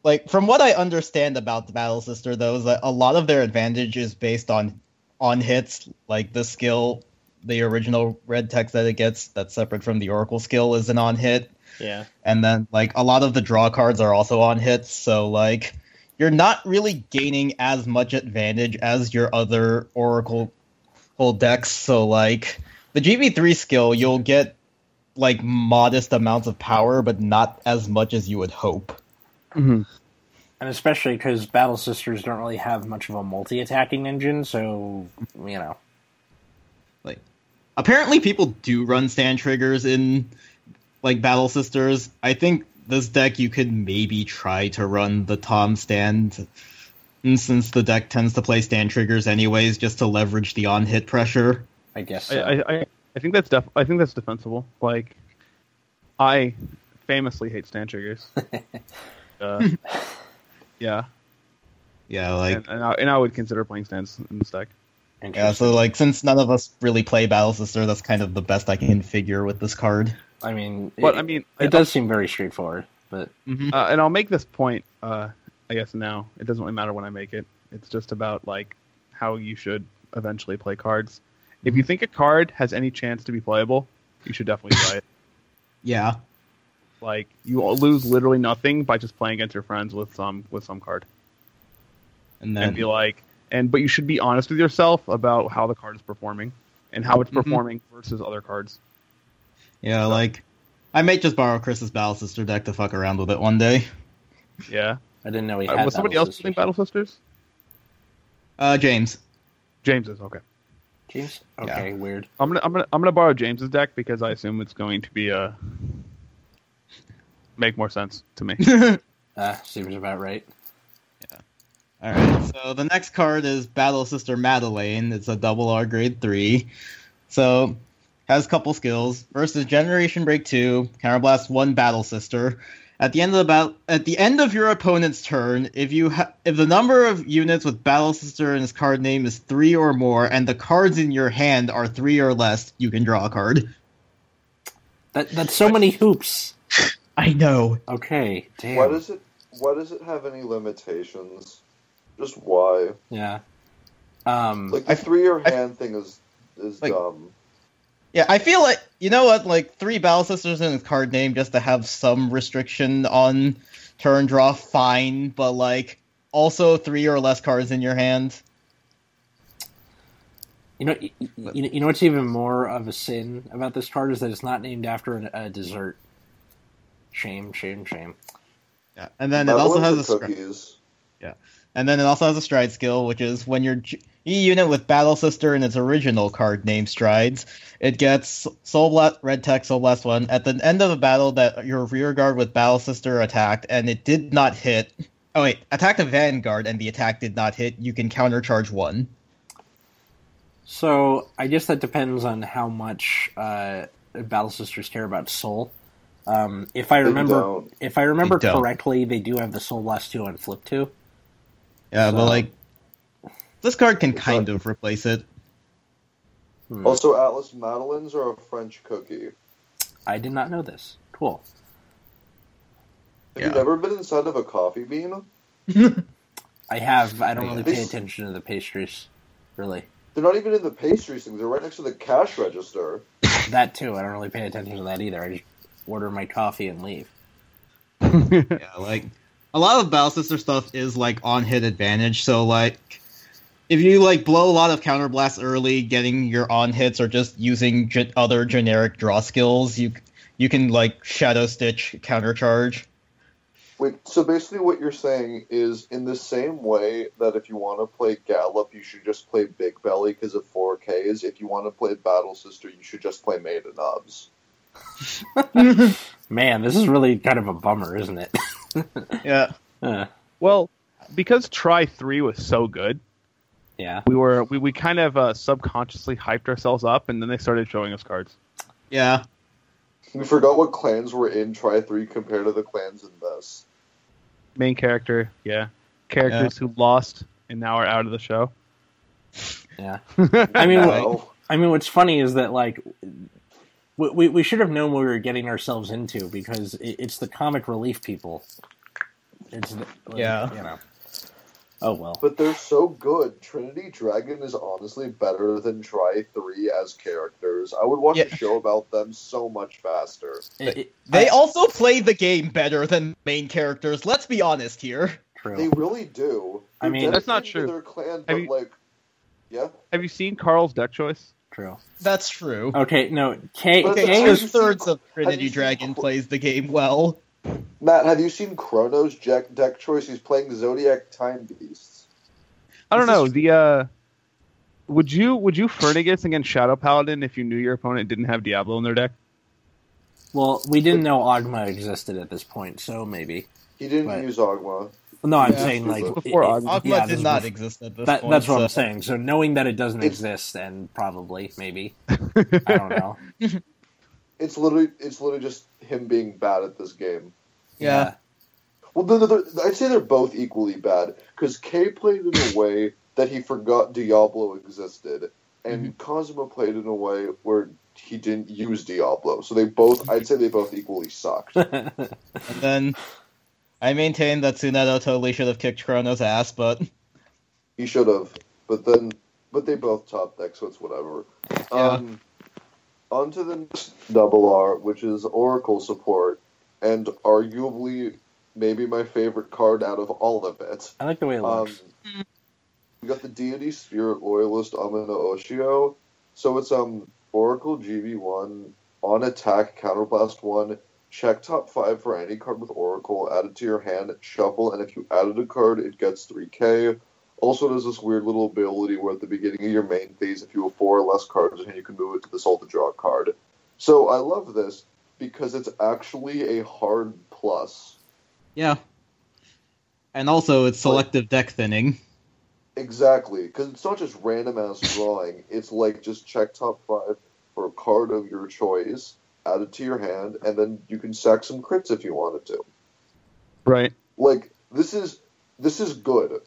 Like, from what I understand about the Battle Sister, though, is that a lot of their advantage is based on, on hits, like the skill... The original red text that it gets that's separate from the Oracle skill is an on-hit. Yeah. And then, like, a lot of the draw cards are also on-hits, so, like, you're not really gaining as much advantage as your other Oracle decks, so, like, the G B three skill, you'll get, like, modest amounts of power, but not as much as you would hope. Mm-hmm. And especially because Battle Sisters don't really have much of a multi-attacking engine, so, you know. Like, apparently people do run stand triggers in, like, Battle Sisters. I think this deck you could maybe try to run the Tom stand, since the deck tends to play stand triggers anyways, just to leverage the on-hit pressure. I guess so. I, I, I think that's def- I think that's defensible. Like, I famously hate stand triggers. uh, yeah. Yeah, like... And, and, I, and I would consider playing stands in this deck. Yeah, so, like, since none of us really play Battle Sister, that's kind of the best I can figure with this card. I mean, it, but, I mean, it, it does seem very straightforward. But mm-hmm. uh, And I'll make this point, uh, I guess, now. It doesn't really matter when I make it. It's just about, like, how you should eventually play cards. If you think a card has any chance to be playable, you should definitely play it. Yeah. Like, you lose literally nothing by just playing against your friends with some, with some card. And then... And be like... And but you should be honest with yourself about how the card is performing and how it's performing mm-hmm. versus other cards. Yeah, so. Like, I might just borrow Chris's Battle Sister deck to fuck around with it one day. Yeah. I didn't know he had uh, Was somebody Battle else playing Battle Sisters? Uh, James. James is, okay. James? Okay, yeah. Weird. I'm gonna I'm gonna I'm gonna borrow James's deck because I assume it's going to be uh make more sense to me. uh, seems about right. Alright, so the next card is Battle Sister Madeleine. It's a double R grade three. So, has a couple skills. First is Generation Break two, Counterblast one Battle Sister. At the end of the battle, at the end of your opponent's turn, if you ha- if the number of units with Battle Sister in its card name is three or more, and the cards in your hand are three or less, you can draw a card. That that's so many hoops. I know. Okay, damn. Why does it? Why does it have any limitations? Just why? Yeah. Um, like, the three-year hand I, thing is, is like, dumb. Yeah, I feel like, you know what, like, three Battle Sisters in his card name just to have some restriction on turn draw, fine, but, like, also three or less cards in your hand. You know, you, you, you know what's even more of a sin about this card is that it's not named after an, a dessert. Shame, shame, shame. Yeah, and then that it also has a... Cookies. Yeah. And then it also has a stride skill, which is when your G unit with Battle Sister in its original card name strides, it gets Soul Blast, red text, Soul Blast one. At the end of a battle that your rear guard with Battle Sister attacked, and it did not hit... Oh wait, attacked a Vanguard, and the attack did not hit, you can countercharge one. So, I guess that depends on how much uh, Battle Sisters care about Soul. Um, if I remember, if I remember they correctly, they do have the Soul Blast two on Flip two. Yeah, so, but, like, this card can kind like, of replace it. Also, Atlas Madeleines are a French cookie. I did not know this. Cool. Have yeah. you ever been inside of a coffee bean? I have. I don't really pay attention to the pastries, really. They're not even in the pastry thing. They're right next to the cash register. That, too. I don't really pay attention to that either. I just order my coffee and leave. Yeah, like, a lot of Battle Sister stuff is, like, on-hit advantage. So, like, if you, like, blow a lot of counterblasts early, getting your on-hits or just using ge- other generic draw skills, you you can, like, Shadow Stitch countercharge. Wait, so basically what you're saying is, in the same way that if you want to play Gallop, you should just play Big Belly because of four Ks, if you want to play Battle Sister, you should just play Maiden Obs. Man, this is really kind of a bummer, isn't it? Yeah. Uh. Well, because Try three was so good, yeah, we were we, we kind of uh, subconsciously hyped ourselves up, and then they started showing us cards. Yeah. We forgot what clans were in Try three compared to the clans in this. Main character, yeah. Characters yeah. who lost and now are out of the show. Yeah. I mean, no. I mean, what's funny is that, like, we, we we should have known what we were getting ourselves into, because it, it's the comic relief people. It's the, like, yeah. You know. Oh, well. But they're so good. Trinity Dragon is honestly better than Try three as characters. I would watch yeah. a show about them so much faster. It, it, they I, also play the game better than main characters, let's be honest here. True. They really do. They're I mean, that's not true. Their clan, but you, like, yeah? Have you seen Carl's deck choice? True. That's true. Okay, no. K- K- two-thirds of Trinity Dragon plays the game well. Matt, have you seen Chrono's Jack deck choice? He's playing Zodiac Time Beasts. I don't know. The uh, would you would you Fernigus against Shadow Paladin if you knew your opponent didn't have Diablo in their deck? Well, we didn't know Ogma existed at this point, so maybe he didn't but, use Ogma. No, I'm yeah, saying like it, before Ogma, Ogma yeah, did not before, exist at this that, point. That's what so. I'm saying. So knowing that it doesn't it's, exist, and probably maybe I don't know. It's literally it's literally just him being bad at this game. Yeah. Well, they're, they're, I'd say they're both equally bad, because Kay played in a way that he forgot Diablo existed, and mm-hmm. Kazuma played in a way where he didn't use Diablo. So they both, I'd say they both equally sucked. And then I maintain that Tsunedo totally should have kicked Chrono's ass, but... He should have, but then, but they both top deck, so it's whatever. Yeah. Um, on to the next double R, which is Oracle support. And arguably, maybe my favorite card out of all of it. I like the way it looks. Um, we got the Deity Spirit Loyalist Ame-no-Oshiho. So it's um Oracle G V one, on attack, counterblast one, check top five for any card with Oracle, add it to your hand, shuffle, and if you added a card, it gets three K. Also does this weird little ability where at the beginning of your main phase, if you have four or less cards, and you can move it to the soul to draw a card. So I love this, because it's actually a hard plus. Yeah. And also, it's selective like, deck thinning. Exactly, because it's not just random-ass drawing. It's like just check top five for a card of your choice, add it to your hand, and then you can sack some crits if you wanted to. Right. Like, this is this is good.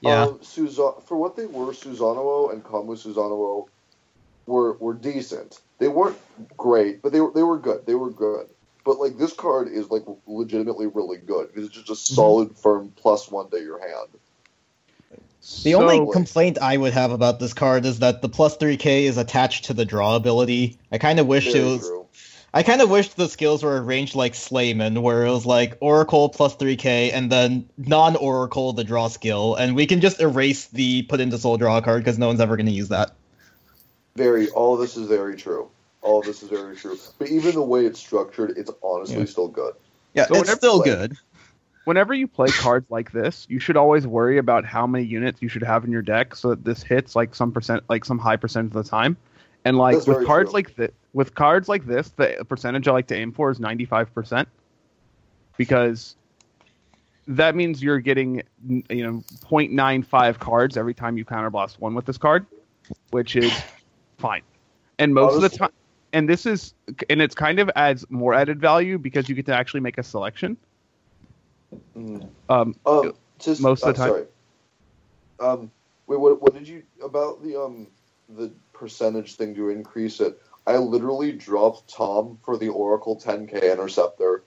Yeah. Um, Suza- for what they were, Susanoo and Kamui Susanoo were were decent. They weren't great, but they were they were good. They were good. But like this card is like legitimately really good. It's just a solid, firm plus one to your hand. The so, only complaint I would have about this card is that the plus three K is attached to the draw ability. I kind of wish it was. True. I kind of wish the skills were arranged like Slayman, where it was like Oracle plus three K and then non-Oracle the draw skill, and we can just erase the put into soul draw card because no one's ever going to use that. Very, all of this is very true. All of this is very true. But even the way it's structured, it's honestly yeah. still good. Yeah, so it's still play, good. Whenever you play cards like this, you should always worry about how many units you should have in your deck so that this hits like some percent, like some high percent of the time. And like That's with cards true. like this, with cards like this, the percentage I like to aim for is ninety-five percent, because that means you're getting you know zero point nine five cards every time you counterblast one with this card, which is fine. And most Honestly. of the time, and this is, and it's kind of adds more added value because you get to actually make a selection. Mm. Um, um, just, most uh, of the time. Sorry. Um, wait, what, what did you, about the, um, the percentage thing to increase it? I literally dropped Tom for the Oracle ten K Interceptor.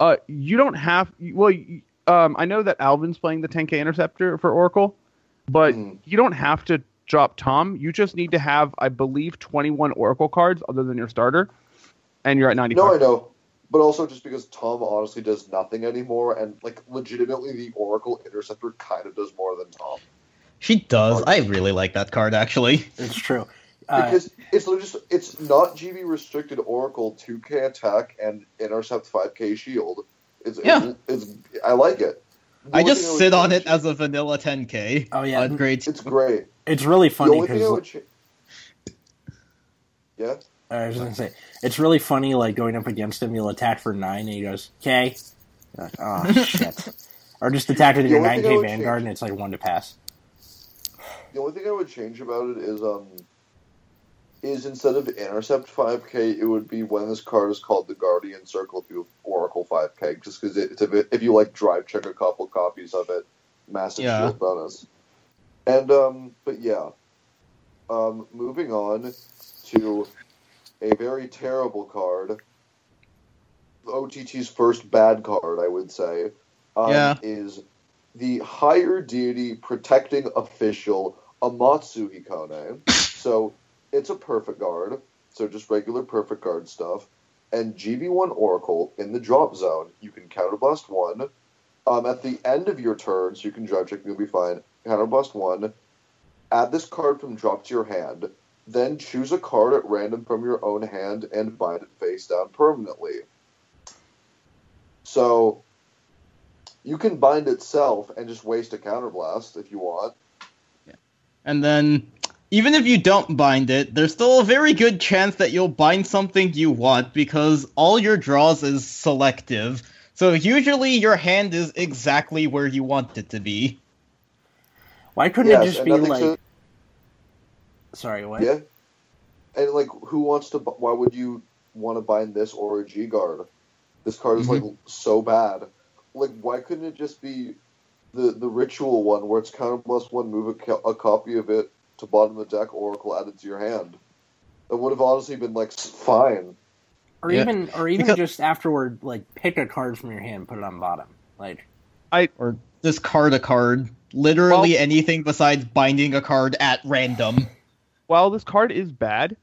Uh, you don't have. Well, um, I know that Alvin's playing the ten K Interceptor for Oracle, but mm. you don't have to drop Tom. You just need to have, I believe, twenty-one Oracle cards other than your starter, and you're at ninety-five. No, I know. But also just because Tom honestly does nothing anymore, and, like, legitimately the Oracle Interceptor kind of does more than Tom. She does. I really like that card, actually. It's true. Uh, because it's just, it's not G B restricted Oracle two K attack and intercept five K shield. It's, yeah. It's, it's, I like it. The I just sit on change. It as a vanilla ten K. Oh, yeah. On grade it's great. It's really funny. The only thing I would cha- yeah? I was going to say, it's really funny, like, going up against him, you'll attack for nine, and he goes, K. Like, oh, shit. Or just attack with your nine K Vanguard, change. And it's, like, one to pass. The only thing I would change about it is, um, is instead of Intercept five K, it would be when this card is called the Guardian Circle if you have Oracle five K, just because it's a bit, if you, like, drive check a couple copies of it, massive yeah. shield bonus. And, um, but, yeah. Um, moving on to... a very terrible card. O T T's first bad card, I would say, um, yeah. is the Higher Deity Protecting Official Amatsu Hikone. So it's a perfect guard, so just regular perfect guard stuff. And G B one Oracle in the drop zone, you can counterblast one. Um, at the end of your turn, so you can drive check, you'll be fine. Counterblast one. Add this card from drop to your hand. Then choose a card at random from your own hand and bind it face down permanently. So, you can bind itself and just waste a counterblast if you want. Yeah. And then, even if you don't bind it, there's still a very good chance that you'll bind something you want because all your draws is selective. So usually your hand is exactly where you want it to be. Why couldn't yes, it just be like... So- Sorry, what? Yeah. And, like, who wants to... Why would you want to bind this or a G-Guard? This card is, mm-hmm. like, so bad. Like, why couldn't it just be the, the Ritual one, where it's counterblast one, move a, a copy of it to bottom of the deck, Oracle added to your hand? That would have honestly been, like, fine. Or yeah. even or even because... just afterward, like, pick a card from your hand and put it on bottom. Like... I... Or discard a card. Literally well, anything besides binding a card at random. While this card is bad,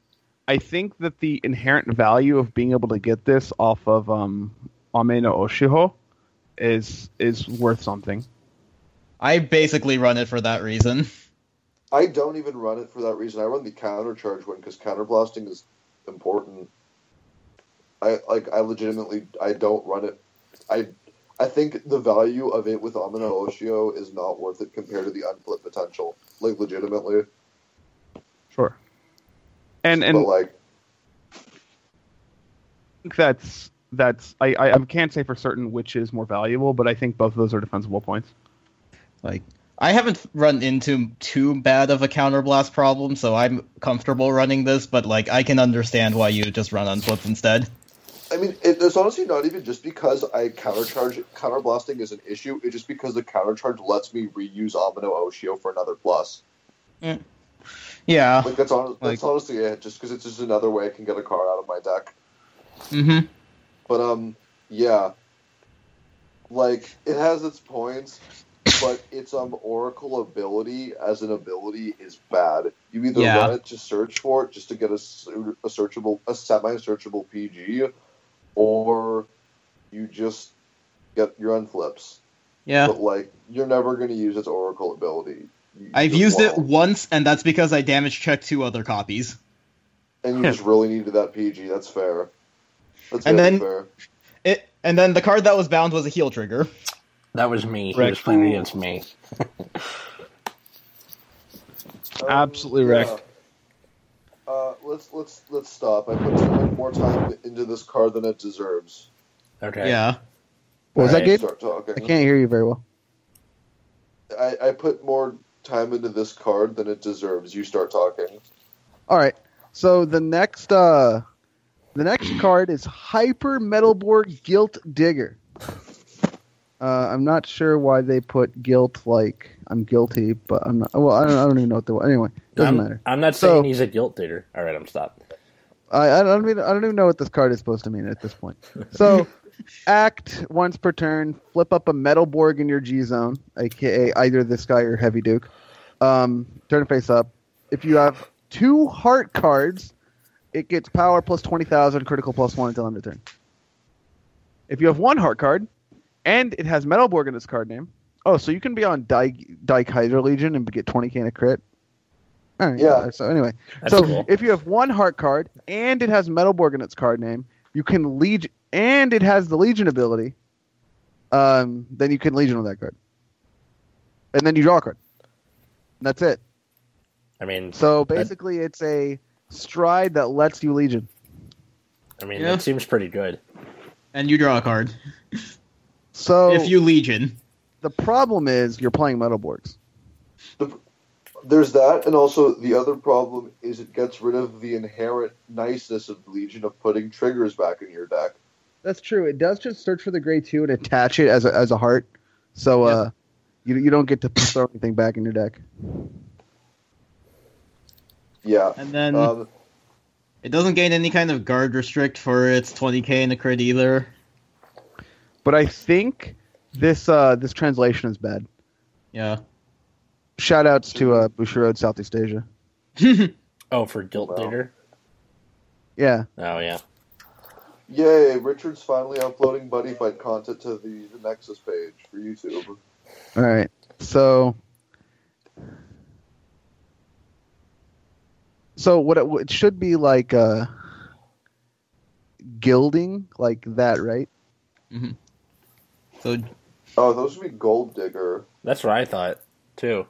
I think that the inherent value of being able to get this off of um, Ame-no-Oshiho is is worth something. I basically run it for that reason. I don't even run it for that reason. I run the countercharge one because counterblasting is important. I like. I legitimately. I don't run it. I. I think the value of it with Ame-no-Oshiho is not worth it compared to the unflip potential. Like legitimately. Sure. And and but like, I think that's that's I, I, I can't say for certain which is more valuable, but I think both of those are defensible points. Like I haven't run into too bad of a counterblast problem, so I'm comfortable running this, but like I can understand why you just run on flips instead. I mean, it, it's honestly not even just because I countercharge counterblasting is an issue, it's just because the countercharge lets me reuse Ame-no-Oshiho for another plus. Yeah. Yeah. Like that's, on, that's like, honestly it, just because it's just another way I can get a card out of my deck. Mm-hmm. But, um, yeah. Like, it has its points, but its um Oracle ability as an ability is bad. You either yeah. run it to search for it, just to get a, a searchable, a semi-searchable P G, or you just get your unflips. Yeah. But, like, you're never going to use its Oracle ability. I've used wall. it once, and that's because I damage checked two other copies. And you just really needed that P G. That's fair. That's and then fair. It and then the card that was bound was a heal trigger. That was me. Wrecked. He was playing against me. Absolutely wrecked. Um, yeah. Uh, let's let's let's stop. I put so much more time into this card than it deserves. Okay. Yeah. What was right. that, Gabe? Start talking. I can't hear you very well. I, I put more time into this card than it deserves. You start talking. All right. So the next, uh, the next card is Hyper Metalborg Guilt Digger. Uh, I'm not sure why they put guilt like I'm guilty, but I'm not. Well, I don't. I don't even know what they. Anyway, doesn't I'm, matter. I'm not so, saying he's a guilt digger. All right, I'm stopped. I, I don't mean. I don't even know what this card is supposed to mean at this point. So Act once per turn, flip up a Metal Borg in your G zone, aka either this guy or Heavy Duke. Um, turn face up. If you have two heart cards, it gets power plus twenty thousand, critical plus one until end of turn. If you have one heart card, and it has Metal Borg in its card name, oh, so you can be on Daiearth Legion and get twenty K in a crit. All right, yeah. So anyway, That's so cool. If you have one heart card and it has Metal Borg in its card name, you can Legion, and it has the Legion ability. Um, then you can Legion on that card, and then you draw a card. And that's it. I mean, so basically, that, it's a stride that lets you Legion. I mean, yeah. That seems pretty good. And you draw a card. So if you Legion, the problem is you're playing Metal Borgs. The, There's that, and also the other problem is it gets rid of the inherent niceness of the Legion of putting triggers back in your deck. That's true. It does just search for the gray two and attach it as a, as a heart, so yeah. uh, you you don't get to throw anything back in your deck. Yeah. And then um, it doesn't gain any kind of guard restrict for its twenty K in the crit either. But I think this uh, this translation is bad. Yeah. Shoutouts to uh, Bushiroad Southeast Asia. Oh, for Guilt wow. Digger? Yeah. Oh, yeah. Yay, Richard's finally uploading Buddy Fight content to the, the Nexus page for YouTube. All right, so... So what it, it should be like uh, gilding, like that, right? Mm-hmm. So, oh, those would be Gold Digger. That's what I thought, too.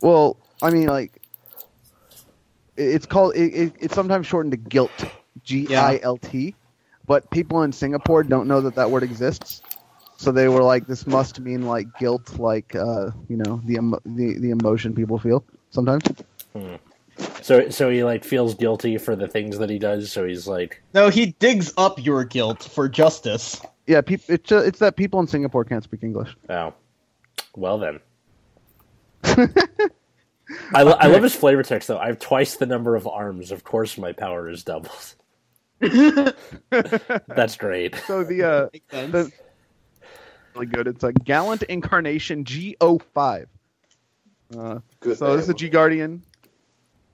Well, I mean, like, it's called, it, it, it's sometimes shortened to guilt, G I L T, yeah. But people in Singapore don't know that that word exists, so they were like, this must mean, like, guilt, like, uh, you know, the, emo- the the emotion people feel sometimes. Hmm. So so he, like, feels guilty for the things that he does, so he's like... No, he digs up your guilt for justice. Yeah, pe- it's, uh, it's that people in Singapore can't speak English. Oh. Well, then. I, lo- I love his flavor text, though. I have twice the number of arms. Of course my power is doubled. That's great. So the... Uh, the really good. It's a Gallant Incarnation G O five. Uh, good so name. This is a G-Guardian.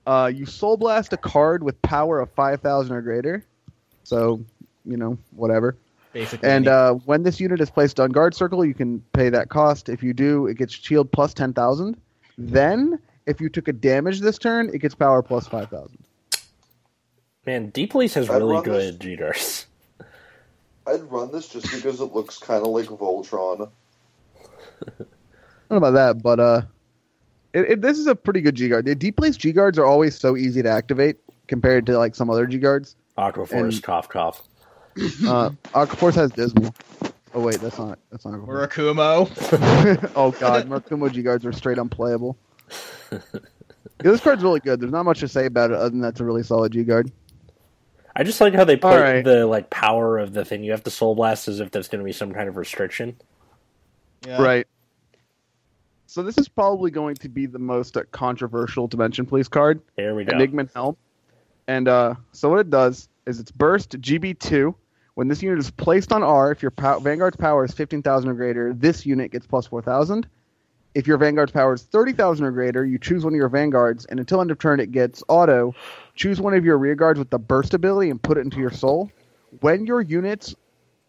Uh, you Soul Blast a card with power of five thousand or greater. So, you know, whatever. Basically. And uh, when this unit is placed on guard circle, you can pay that cost. If you do, it gets shield plus ten thousand. Then, if you took a damage this turn, it gets power plus five thousand. Man, D Police has I'd really good G D R S. I'd run this just because it looks kind of like Voltron. I don't know about that, but uh, it, it, this is a pretty good G-Guard. The D Police G-Guards are always so easy to activate compared to like some other G-Guards. Aqua Force, and, cough, cough. uh, Aquaforce has Dismal. Oh wait, that's not that's not Murakumo. Oh god, Murakumo G guards are straight unplayable. Yeah, this card's really good. There's not much to say about it other than that's a really solid G guard. I just like how they put right. the like power of the thing. You have to Soul Blast as if that's going to be some kind of restriction. Yeah. Right. So this is probably going to be the most uh, controversial Dimension Police card. Here we go. Enigma Helm. And uh, so what it does is it's burst G B two. When this unit is placed on R, if your pow- Vanguard's power is fifteen thousand or greater, this unit gets plus four thousand. If your Vanguard's power is thirty thousand or greater, you choose one of your Vanguards, and until end of turn, it gets auto. Choose one of your rearguards with the burst ability and put it into your soul. When your units,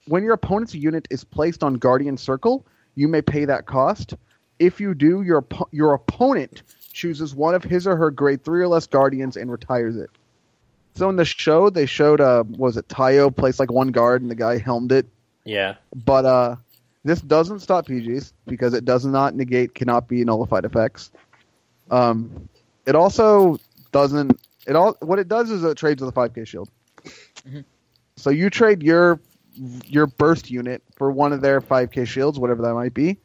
when your opponent's unit is placed on Guardian Circle, you may pay that cost. If you do, your op- your opponent chooses one of his or her grade three or less Guardians and retires it. So in the show, they showed, uh, was it Tayo placed like one guard and the guy helmed it? Yeah. But uh, this doesn't stop P Gs because it does not negate, cannot be nullified effects. Um, it also doesn't, It all what it does is it trades with a five K shield. Mm-hmm. So you trade your your burst unit for one of their five K shields, whatever that might be.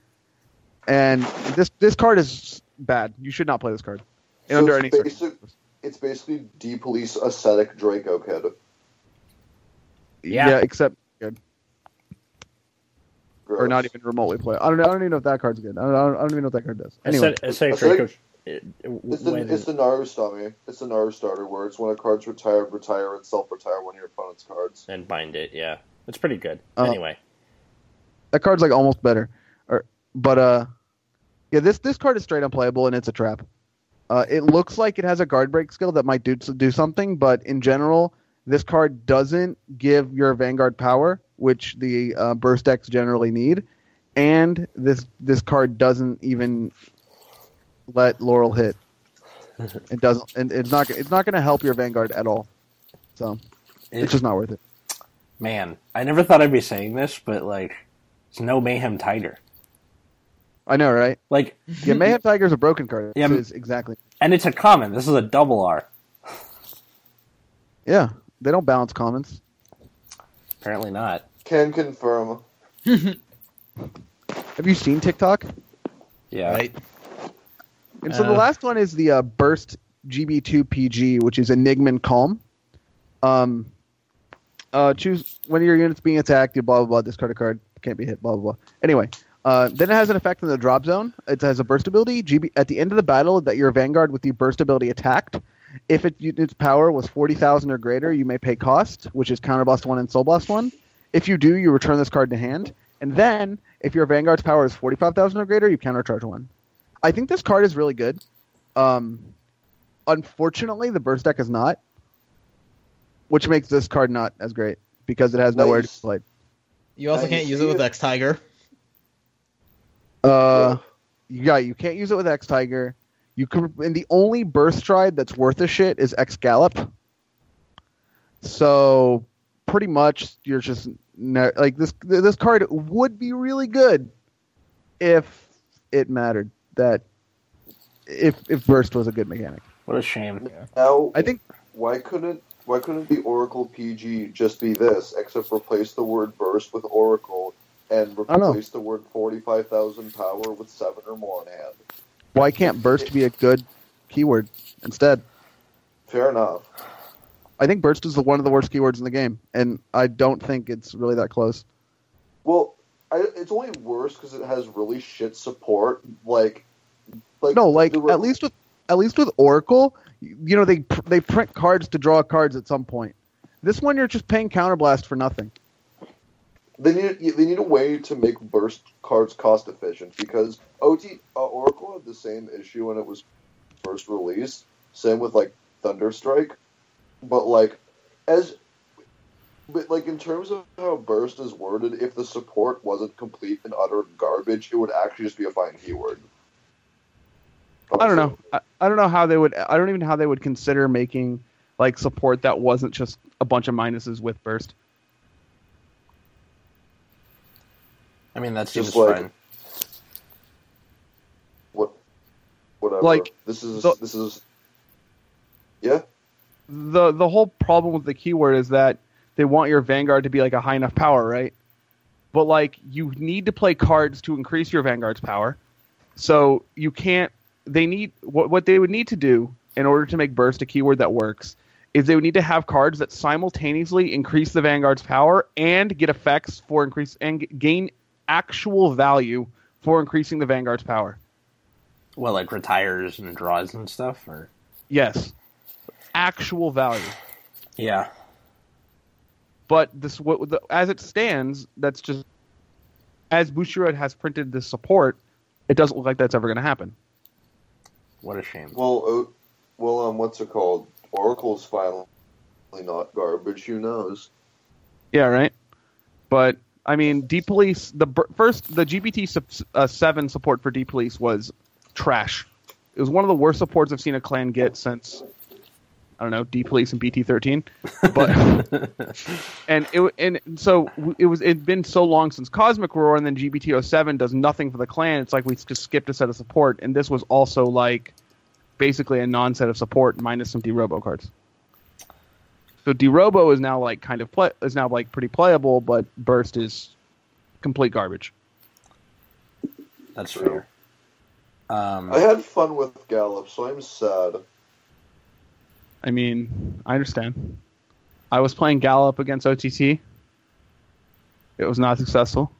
And this, this card is bad. You should not play this card so under any basic- circumstances. It's basically D Police aesthetic Draco Kid. Yeah, yeah except good. Or not even remotely play. I don't. I don't even know if that card's good. I don't. I don't even know if that card does. Anyway, aesthetic Draco. It, it's, the, it's the Naru Stami. It's the Naru starter where it's when a card's retired, retire and self-retire one of your opponent's cards and bind it. Yeah, it's pretty good. Uh, anyway, That card's like almost better. Or, but uh, yeah, this this card is straight unplayable and it's a trap. Uh, it looks like it has a guard break skill that might do do something, but in general, this card doesn't give your Vanguard power, which the uh, burst decks generally need, and this this card doesn't even let Laurel hit. It doesn't, and it's not it's not going to help your Vanguard at all. So it, it's just not worth it. Man, I never thought I'd be saying this, but like, it's no Mayhem Tiger. I know, right? Like, yeah, Mayhem Tiger is a broken card. Yeah, is exactly. And it's a common. This is a double R. Yeah, they don't balance commons. Apparently not. Can confirm. Have you seen TikTok? Yeah. Right. And so uh, the last one is the uh, Burst G B two P G, which is Enigma and Calm. Um, uh, choose when your unit's being attacked, you blah, blah, blah, discard a card, can't be hit, blah, blah, blah. Anyway, uh, then it has an effect in the drop zone. It has a burst ability. G B, at the end of the battle that your Vanguard with the burst ability attacked, if it, its power was forty thousand or greater, you may pay cost, which is Counterblast one and Soul Blast one. If you do, you return this card to hand. And then, if your Vanguard's power is forty-five thousand or greater, you countercharge one. I think this card is really good. Um, unfortunately, the burst deck is not, which makes this card not as great because it has nowhere Wait, to play. You also can't use it with X-Tiger. Uh, yeah, you can't use it with X-Tiger. You can, and the only burst stride that's worth a shit is X-Gallop. So, pretty much, you're just like this. This card would be really good if it mattered. That if if burst was a good mechanic. What a shame. Now, I think why couldn't why couldn't the Oracle P G just be this, except replace the word burst with Oracle and replace the word forty-five thousand power with seven or more on hand? Why can't burst be a good keyword instead? Fair enough. I think burst is the, one of the worst keywords in the game, and I don't think it's really that close. Well, I, it's only worse because it has really shit support. Like, like no, like were, at least with at least with Oracle, you, you know they they print cards to draw cards at some point. This one, you're just paying Counterblast for nothing. They need they need a way to make burst cards cost efficient because O T uh, Oracle had the same issue when it was first released. Same with like Thunderstrike, but like as. But, like, in terms of how burst is worded, if the support wasn't complete and utter garbage, it would actually just be a fine keyword. Also. I don't know. I, I don't know how they would... I don't even know how they would consider making, like, support that wasn't just a bunch of minuses with burst. I mean, that's just, just like, fine. What? Whatever. Like, this is... The, this is... Yeah? The, the whole problem with the keyword is that they want your Vanguard to be like a high enough power, right? But like you need to play cards to increase your Vanguard's power. So you can't they need what what they would need to do in order to make burst a keyword that works is they would need to have cards that simultaneously increase the Vanguard's power and get effects for increase and gain actual value for increasing the Vanguard's power. Well, like retires and draws and stuff or yes. Actual value. Yeah. But this, what, the, as it stands, that's just as Bushiroad has printed this support, it doesn't look like that's ever going to happen. What a shame. Well, uh, well, um, what's it called? Oracle's finally not garbage. Who knows? Yeah, right. But I mean, Deep Police. The first, the G B T uh, seven support for Deep Police was trash. It was one of the worst supports I've seen a clan get since. I don't know, D Police and B T thirteen, but and it and so it was it'd been so long since Cosmic Roar, and then G B T oh seven does nothing for the clan. It's like we just skipped a set of support, and this was also like basically a non-set of support minus some D-Robo cards. So D-Robo is now like kind of play, is now like pretty playable, but Burst is complete garbage. That's fair. Um, I had fun with Gallop, so I'm sad. I mean, I understand. I was playing Gallop against O T T. It was not successful.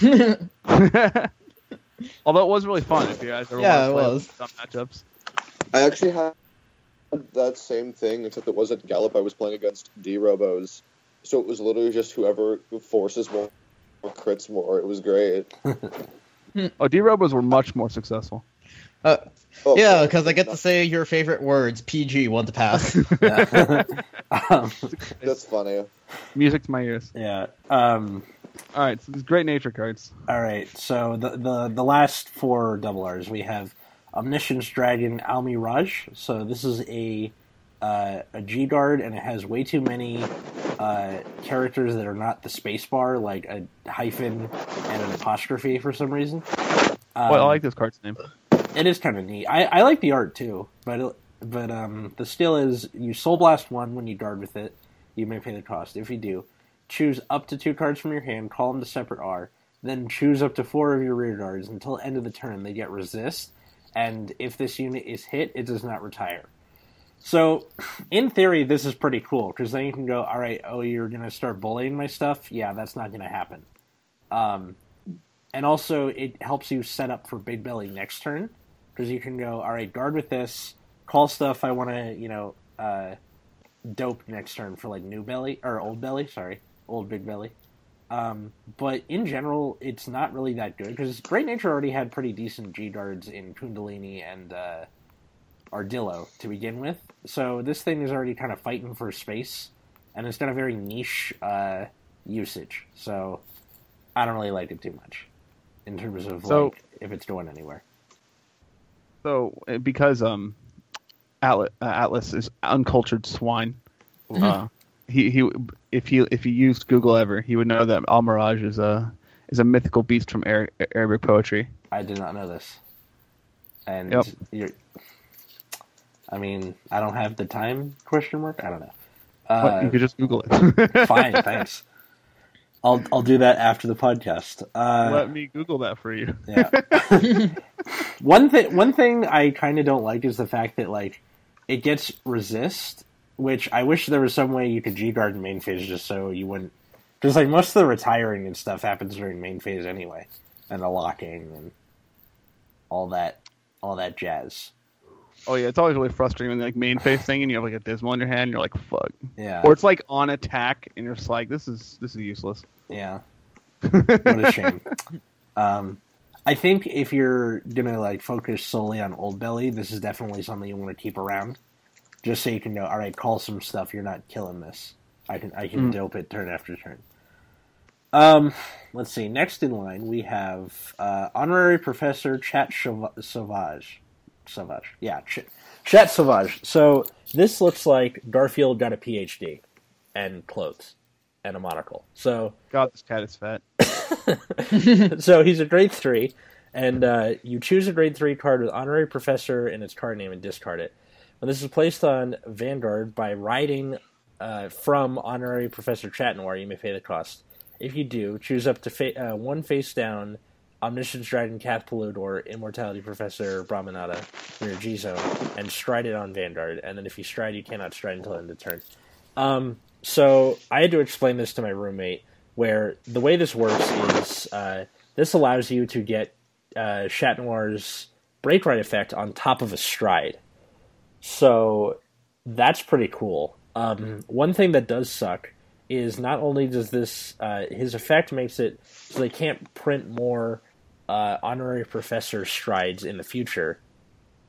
Although it was really fun if you guys ever yeah, wanted to play some matchups. I actually had that same thing, except it wasn't Gallop. I was playing against D-Robos. So it was literally just whoever forces more crits more. It was great. Oh, D-Robos were much more successful. Uh, oh, yeah, because I get to say your favorite words. P G, one to pass. Yeah. um, That's funny. Music to my ears. Yeah. Um, all right, so these Great Nature cards. All right, so the, the, the last four double R's. We have Omniscience Dragon Almiraj. So this is a uh, a G-Guard, and it has way too many uh, characters that are not the space bar, like a hyphen and an apostrophe for some reason. Um, well, I like this card's name. It is kind of neat. I, I like the art, too, but it, but um, the skill is you Soul Blast one when you guard with it. You may pay the cost. If you do, choose up to two cards from your hand, call them to separate R, then choose up to four of your rear guards. Until end of the turn, they get Resist, and if this unit is hit, it does not retire. So, in theory, this is pretty cool, because then you can go, all right, oh, you're going to start bullying my stuff? Yeah, that's not going to happen. Um, and also, it helps you set up for Big Belly next turn, because you can go, all right, guard with this, call stuff I want to, you know, uh, dope next turn for, like, New Belly, or Old Belly, sorry, Old Big Belly. Um, but in general, it's not really that good, because Great Nature already had pretty decent G-Guards in Kundalini and uh, Ardillo to begin with, so this thing is already kind of fighting for space, and it's got a very niche uh, usage, so I don't really like it too much, in terms of, so, like, if it's going anywhere. So, because um, Atlas, uh, Atlas is uncultured swine, uh, he he if he if he used Google ever, he would know that Almiraj is a is a mythical beast from Air, Arabic poetry. I did not know this, and yep. you're, I mean, I don't have the time question mark. I don't know. Uh, what? You could just Google it. Fine, thanks. I'll I'll do that after the podcast. Uh, Let me Google that for you. Yeah. One thing one thing I kind of don't like is the fact that, like, it gets Resist, which I wish there was some way you could G-Guard in main phase just so you wouldn't... Because, like, most of the retiring and stuff happens during main phase anyway. And the locking and all that all that jazz. Oh, yeah, it's always really frustrating when, like, main phase thing and you have, like, a Dismal in your hand and you're like, fuck. Yeah. Or it's, like, on attack and you're just like, this is this is useless. Yeah. What a shame. um, I think if you're going to, like, focus solely on Old Belly, this is definitely something you want to keep around. Just so you can go, all right, call some stuff. You're not killing this. I can I can mm. dope it turn after turn. Um, let's see. Next in line, we have uh, Honorary Professor Chat Sauvage. Sauvage. Yeah, Ch- Chat Sauvage. So this looks like Garfield got a P H D and clothes. And a monocle. So God, this cat is fat. So he's a grade three, and uh, you choose a grade three card with Honorary Professor in its card name and discard it. When this is placed on Vanguard by riding uh, from Honorary Professor Chat Noir, you may pay the cost. If you do, choose up to fa- uh, one face down Omniscience Dragon Cathpalug or Immortality Professor Brahmananda in your G zone and stride it on Vanguard. And then if you stride, you cannot stride until end of turn. Um, So I had to explain this to my roommate, where the way this works is uh, this allows you to get uh, Chat Noir's Brake Ride effect on top of a stride. So that's pretty cool. Um, one thing that does suck is not only does this, uh, his effect makes it so they can't print more uh, Honorary Professor strides in the future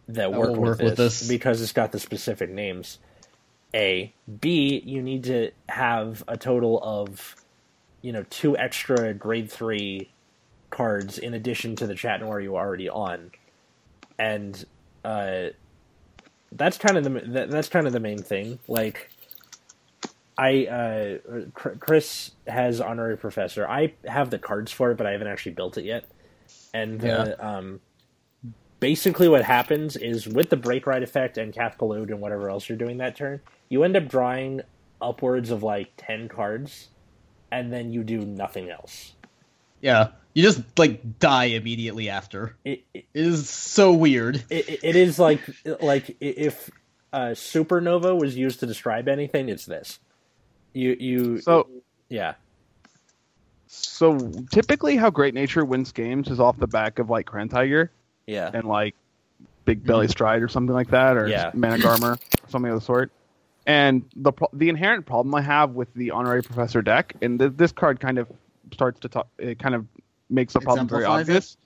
that, that work, with, work this with this, because it's got the specific names. A. B, you need to have a total of, you know, two extra grade three cards in addition to the Chat Noir you are already on, and uh, that's kind of the that, that's kind of the main thing. Like, I uh, Chris has Honorary Professor. I have the cards for it, but I haven't actually built it yet. And yeah. the, um, basically, what happens is with the Brake Ride effect and Cathpalug and whatever else you're doing that turn, you end up drawing upwards of, like, ten cards, and then you do nothing else. Yeah. You just, like, die immediately after. It, it, it is so weird. It, it is, like, like if uh, Supernova was used to describe anything, it's this. You, you... So... Yeah. So, typically how Great Nature wins games is off the back of, like, Crayon Tiger. Yeah. And, like, Big Belly Stride or something like that, or yeah. Managarmr, something of the sort. And the the inherent problem I have with the Honorary Professor deck, and th- this card kind of starts to talk, it kind of makes the problem very obvious. It?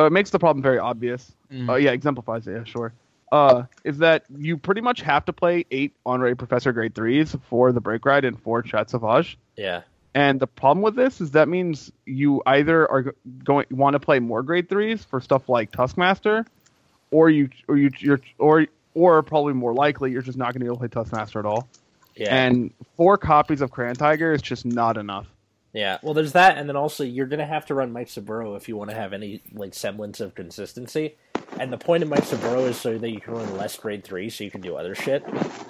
Uh, it makes the problem very obvious. Mm. Uh, yeah, exemplifies it, yeah, sure. Uh, is that you pretty much have to play eight Honorary Professor Grade threes for the Break Ride and for Chat Sauvage. Yeah. And the problem with this is that means you either are going want to play more Grade threes for stuff like Tusk Master, or you or you you're or or probably more likely you're just not going to be able to play Tusk Master at all. Yeah. And four copies of Crayon Tiger is just not enough. Yeah. Well, there's that, and then also you're going to have to run Mike Saburo if you want to have any like semblance of consistency. And the point of Mike Saburo is so that you can run less grade three, so you can do other shit.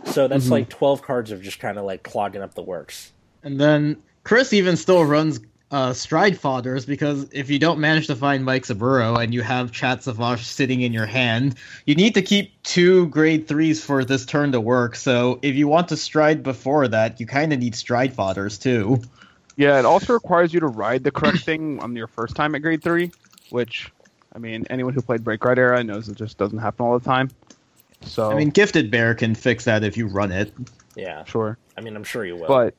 So that's mm-hmm. like twelve cards of just kind of like clogging up the works. And then Chris even still runs uh, Stride Fodders, because if you don't manage to find Mike Saburo and you have Chat Sauvage sitting in your hand, you need to keep two grade threes for this turn to work. So if you want to stride before that, you kind of need Stride Fodders too. Yeah, it also requires you to ride the correct thing on your first time at grade three, which, I mean, anyone who played Break Ride Era knows it just doesn't happen all the time. So I mean, Gifted Bear can fix that if you run it. Yeah, sure. I mean, I'm sure you will. But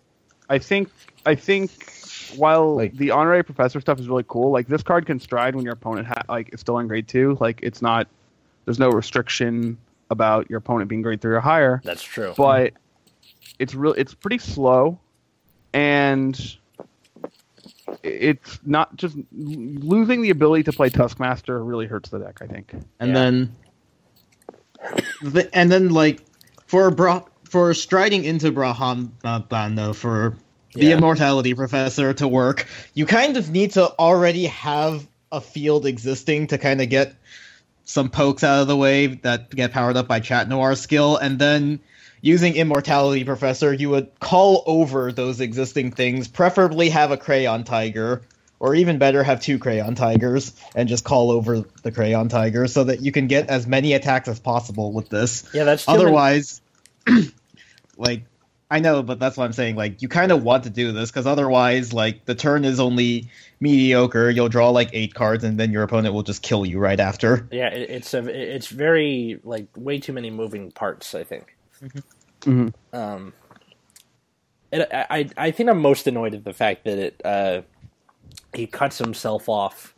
I think I think while like, the Honorary Professor stuff is really cool, like this card can stride when your opponent ha- like is still in grade two. Like it's not, there's no restriction about your opponent being grade three or higher. That's true. But it's real. It's pretty slow, and it's not just losing the ability to play Tuskmaster really hurts the deck, I think. And yeah. then, the, and then like for Bra- for striding into Brahmananda for the yeah. Immortality Professor to work, you kind of need to already have a field existing to kind of get some pokes out of the way that get powered up by Chat Noir skill, and then using Immortality Professor, you would call over those existing things, preferably have a Crayon Tiger, or even better, have two Crayon Tigers, and just call over the Crayon Tiger so that you can get as many attacks as possible with this. Yeah, that's true. Otherwise, like, I know, but that's what I'm saying. Like, you kind of want to do this, because otherwise, like, the turn is only mediocre. You'll draw, like, eight cards, and then your opponent will just kill you right after. Yeah, it's a, it's very, like, way too many moving parts, I think. Mm-hmm. Um, it, I I think I'm most annoyed at the fact that it uh, he cuts himself off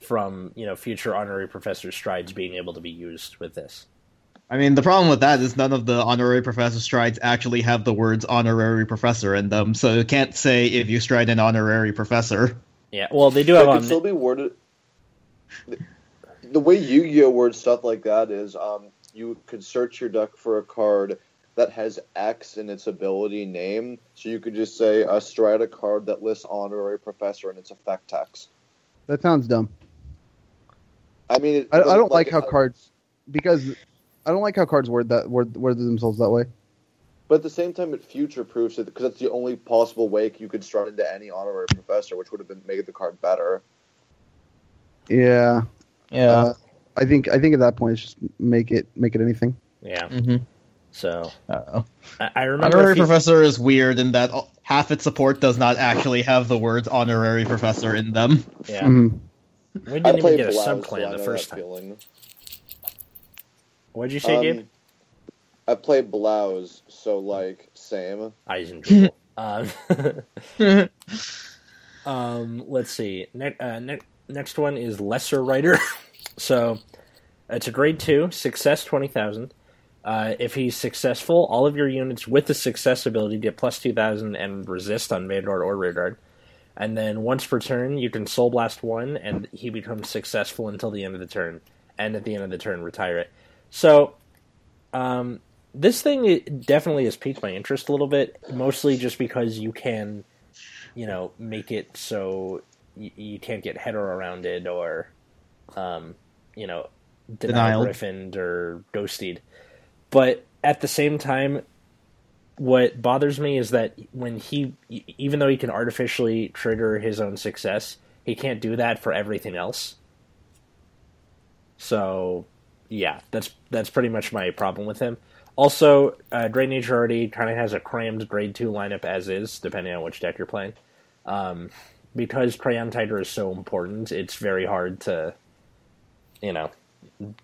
from, you know, future Honorary Professor strides being able to be used with this. I mean, the problem with that is none of the Honorary Professor strides actually have the words Honorary Professor in them, so you can't say if you stride an Honorary Professor. Yeah, well, they do have. It could still be worded. The way Yu-Gi-Oh words stuff like that is, um, you could search your deck for a card that has X in its ability name, so you could just say uh, stride a card that lists Honorary Professor in its effect text. That sounds dumb. I mean, it, I, I don't like, like how it, cards because I don't like how cards word that word word themselves that way. But at the same time, it future proofs it, because that's the only possible way you could stride into any Honorary Professor, which would have been made the card better. Yeah. Yeah. Uh, I think I think at that point it's just make it make it anything. Yeah. Mm-hmm. So I, I remember Honorary Professor is weird in that half its support does not actually have the words Honorary Professor in them. Yeah. Mm-hmm. We didn't even get a subclan the first time. Feeling. What'd you say, um, Gabe? I played Blouse, so like same. I enjoy. um, um. Let's see. Ne- uh, ne- next one is Lesser Writer. So it's a grade two, success twenty thousand. Uh, if he's successful, all of your units with the success ability get plus two thousand and resist on vanguard or rearguard. And then once per turn, you can soul blast one, and he becomes successful until the end of the turn. And at the end of the turn, retire it. So um, this thing definitely has piqued my interest a little bit, mostly just because you can, you know, make it so you, you can't get header around it or, um, you know, deny griffined or ghosted. But at the same time, what bothers me is that when he, even though he can artificially trigger his own success, he can't do that for everything else. So, yeah, that's that's pretty much my problem with him. Also, uh, Great Nature already kind of has a crammed grade two lineup as is, depending on which deck you're playing. Um, because Crayon Tiger is so important, it's very hard to, you know...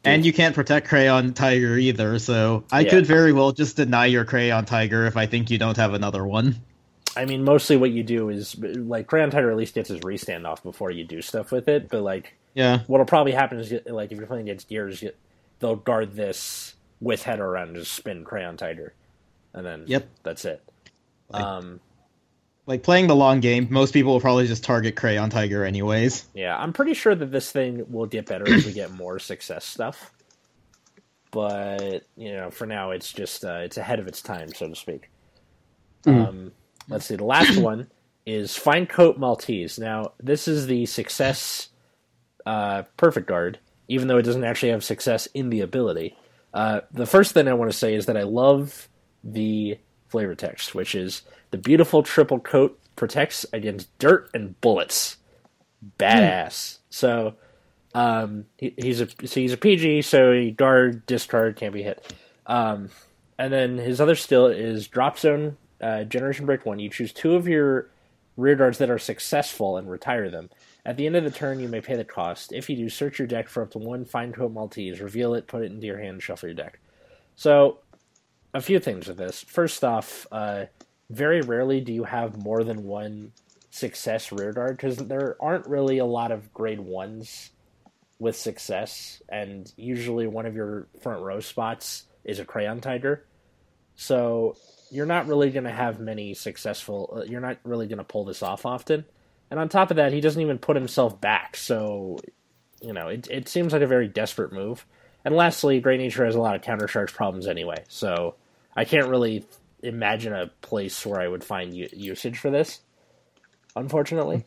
And you can't protect Crayon Tiger either, so I yeah. could very well just deny your Crayon Tiger if I think you don't have another one. I mean, mostly what you do is, like, Crayon Tiger at least gets his restand off before you do stuff with it, but, like, yeah, what'll probably happen is, like, if you're playing against gears, they'll guard this with header around and just spin Crayon Tiger, and then yep. that's it. Like, um, like, playing the long game, most people will probably just target Crayon Tiger anyways. Yeah, I'm pretty sure that this thing will get better as we get more success stuff. But, you know, for now, it's just, uh, it's ahead of its time, so to speak. Mm. Um, let's see, the last one is Fine Coat Maltese. Now, this is the success uh, perfect guard, even though it doesn't actually have success in the ability. Uh, the first thing I want to say is that I love the flavor text, which is the beautiful triple coat protects against dirt and bullets. Badass. Mm. So... Um, he, he's a so he's a P G, so he guard, discard, can't be hit. Um, and then his other skill is Drop Zone, uh, Generation Break one. You choose two of your rear guards that are successful and retire them. At the end of the turn, you may pay the cost. If you do, search your deck for up to one Fine Coat Maltese, reveal it, put it into your hand, shuffle your deck. So, a few things with this. First off, uh, very rarely do you have more than one success rear guard, because there aren't really a lot of grade ones with success, and usually one of your front row spots is a Crayon Tiger, so you're not really going to have many successful, you're not really going to pull this off often, and on top of that, he doesn't even put himself back, so, you know, it it seems like a very desperate move. And lastly, Great Nature has a lot of countercharge problems anyway, so I can't really imagine a place where I would find u- usage for this, unfortunately.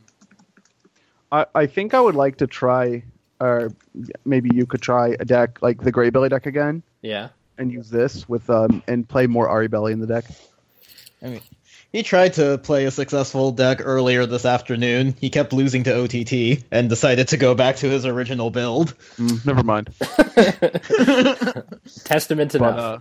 I, I think I would like to try... Or maybe you could try a deck like the Gray Belly deck again. Yeah. And use this with um and play more Ari Belly in the deck. I mean, he tried to play a successful deck earlier this afternoon. He kept losing to O T T and decided to go back to his original build. Mm, never mind. Testament to that. Uh,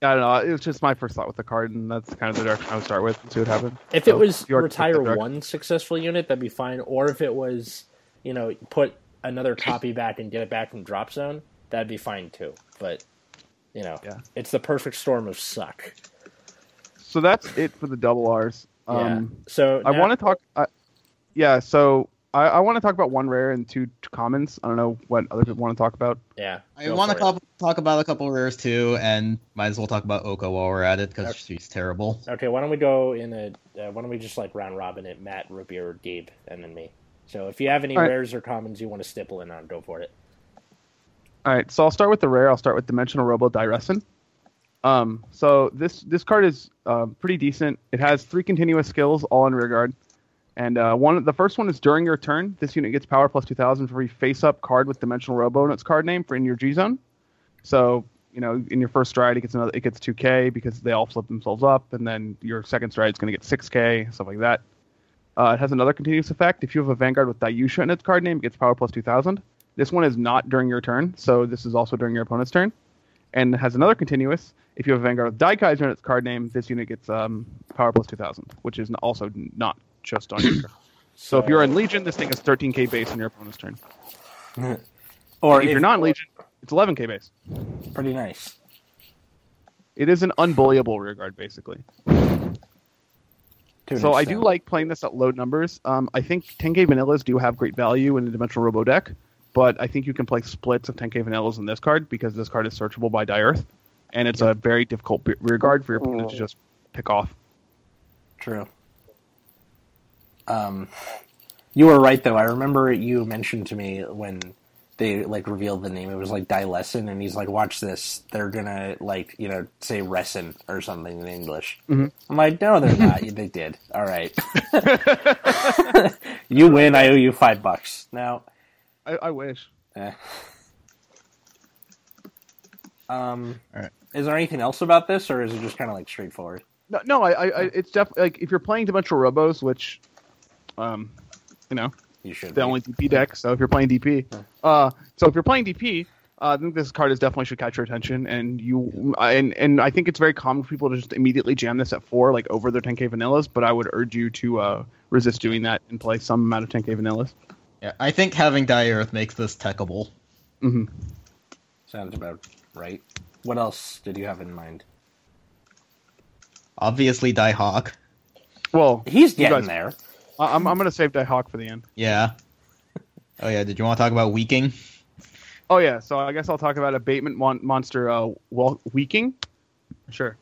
I don't know. It was just my first thought with the card, and that's kind of the direction I would start with and see what happens. If so, it was retire one successful unit, that'd be fine. Or if it was, you know, put another copy back and get it back from Drop Zone, that'd be fine too. But, you know, yeah. It's the perfect storm of suck. So that's it for the double R's. Um, yeah. So now- I want to talk. Uh, yeah. So I, I want to talk about one rare and two commons. I don't know what other people want to talk about. Yeah. I want to talk, talk about a couple of rares too, and might as well talk about Oka while we're at it because okay. she's terrible. Okay. Why don't we go in a? Uh, why don't we just like round robin it? Matt, Rupier, Gabe, and then me. So if you have any right. rares or commons you want to stipple in on, go for it. All right, so I'll start with the rare. I'll start with Dimensional Robo Dairessen. Um, so this this card is uh, pretty decent. It has three continuous skills, all in rear guard. And uh, one, the first one is during your turn, this unit gets power plus two thousand for every face-up card with Dimensional Robo in its card name for in your G-Zone. So, you know, in your first stride, it gets another, it gets two K because they all flip themselves up, and then your second stride is going to get six K, stuff like that. Uh, it has another continuous effect. If you have a Vanguard with Dayusha in its card name, it gets power plus two thousand. This one is not during your turn, so this is also during your opponent's turn. And it has another continuous. If you have a Vanguard with Daikaiser in its card name, this unit gets um, power plus two thousand, which is also not just on your turn. So if you're in Legion, this thing is thirteen K base on your opponent's turn. Or if, if you're not in Legion, it's eleven K base. Pretty nice. It is an unbullyable rearguard, basically. So I do like playing this at low numbers. Um, I think ten K vanillas do have great value in the Dimensional Robo deck, but I think you can play splits of ten K vanillas in this card because this card is searchable by Daiearth, and it's a very difficult rear guard for your opponent to just pick off. True. Um, you were right, though. I remember you mentioned to me when they like revealed the name. It was like Dairessen, and he's like, "Watch this. They're gonna like, you know, say Resin or something in English." Mm-hmm. I'm like, "No, they're not. They did. All right, you win. I owe you five bucks now." I, I wish. Eh. Um, All right. Is there anything else about this, or is it just kind of like straightforward? No, no. I, I, I it's definitely like if you're playing Dimensional Robos, which, um, you know. You should. The only D P deck, so if you're playing D P, uh, so if you're playing D P, uh, I think this card is definitely should catch your attention, and you, and and I think it's very common for people to just immediately jam this at four, like over their ten K vanillas. But I would urge you to uh, resist doing that and play some amount of ten K vanillas. Yeah, I think having Daiearth makes this techable. Mm-hmm. Sounds about right. What else did you have in mind? Obviously, Daihawk. Well, he's getting guys, there. I'm I'm gonna save Daihawk for the end. Yeah. Oh yeah. Did you want to talk about Weaking? Oh yeah. So I guess I'll talk about abatement mon- monster uh, Weaking. Sure.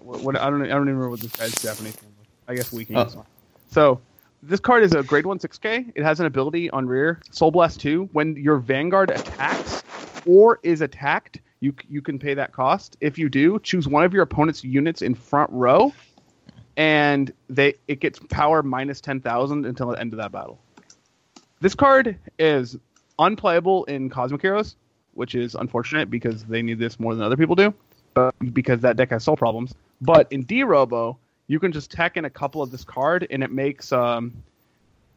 What, what, I don't I don't even remember what this guy's Japanese name was. I guess Weaking. Oh. Is one. So this card is a grade one six K. It has an ability on rear Soul Blast two. When your Vanguard attacks or is attacked, you you can pay that cost. If you do, choose one of your opponent's units in front row, and they it gets power minus ten thousand until the end of that battle. This card is unplayable in Cosmic Heroes, which is unfortunate because they need this more than other people do, but because that deck has soul problems. But in D-Robo, you can just tech in a couple of this card, and it makes um,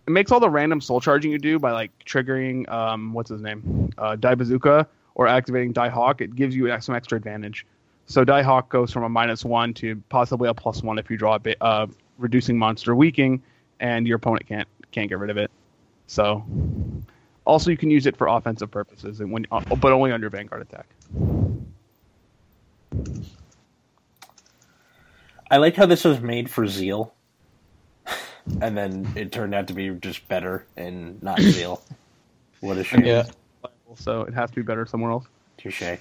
it makes all the random soul charging you do by like triggering um, what's his name, uh, Daibazuka, or activating Daihawk. It gives you some extra advantage. So Daihawk goes from a minus one to possibly a plus one if you draw a bit, uh, reducing monster Weaking, and your opponent can't can't get rid of it. So also you can use it for offensive purposes, and when uh, but only on your Vanguard attack. I like how this was made for Zeal, and then it turned out to be just better and not Zeal. What a shame. Yeah. So it has to be better somewhere else. Touché.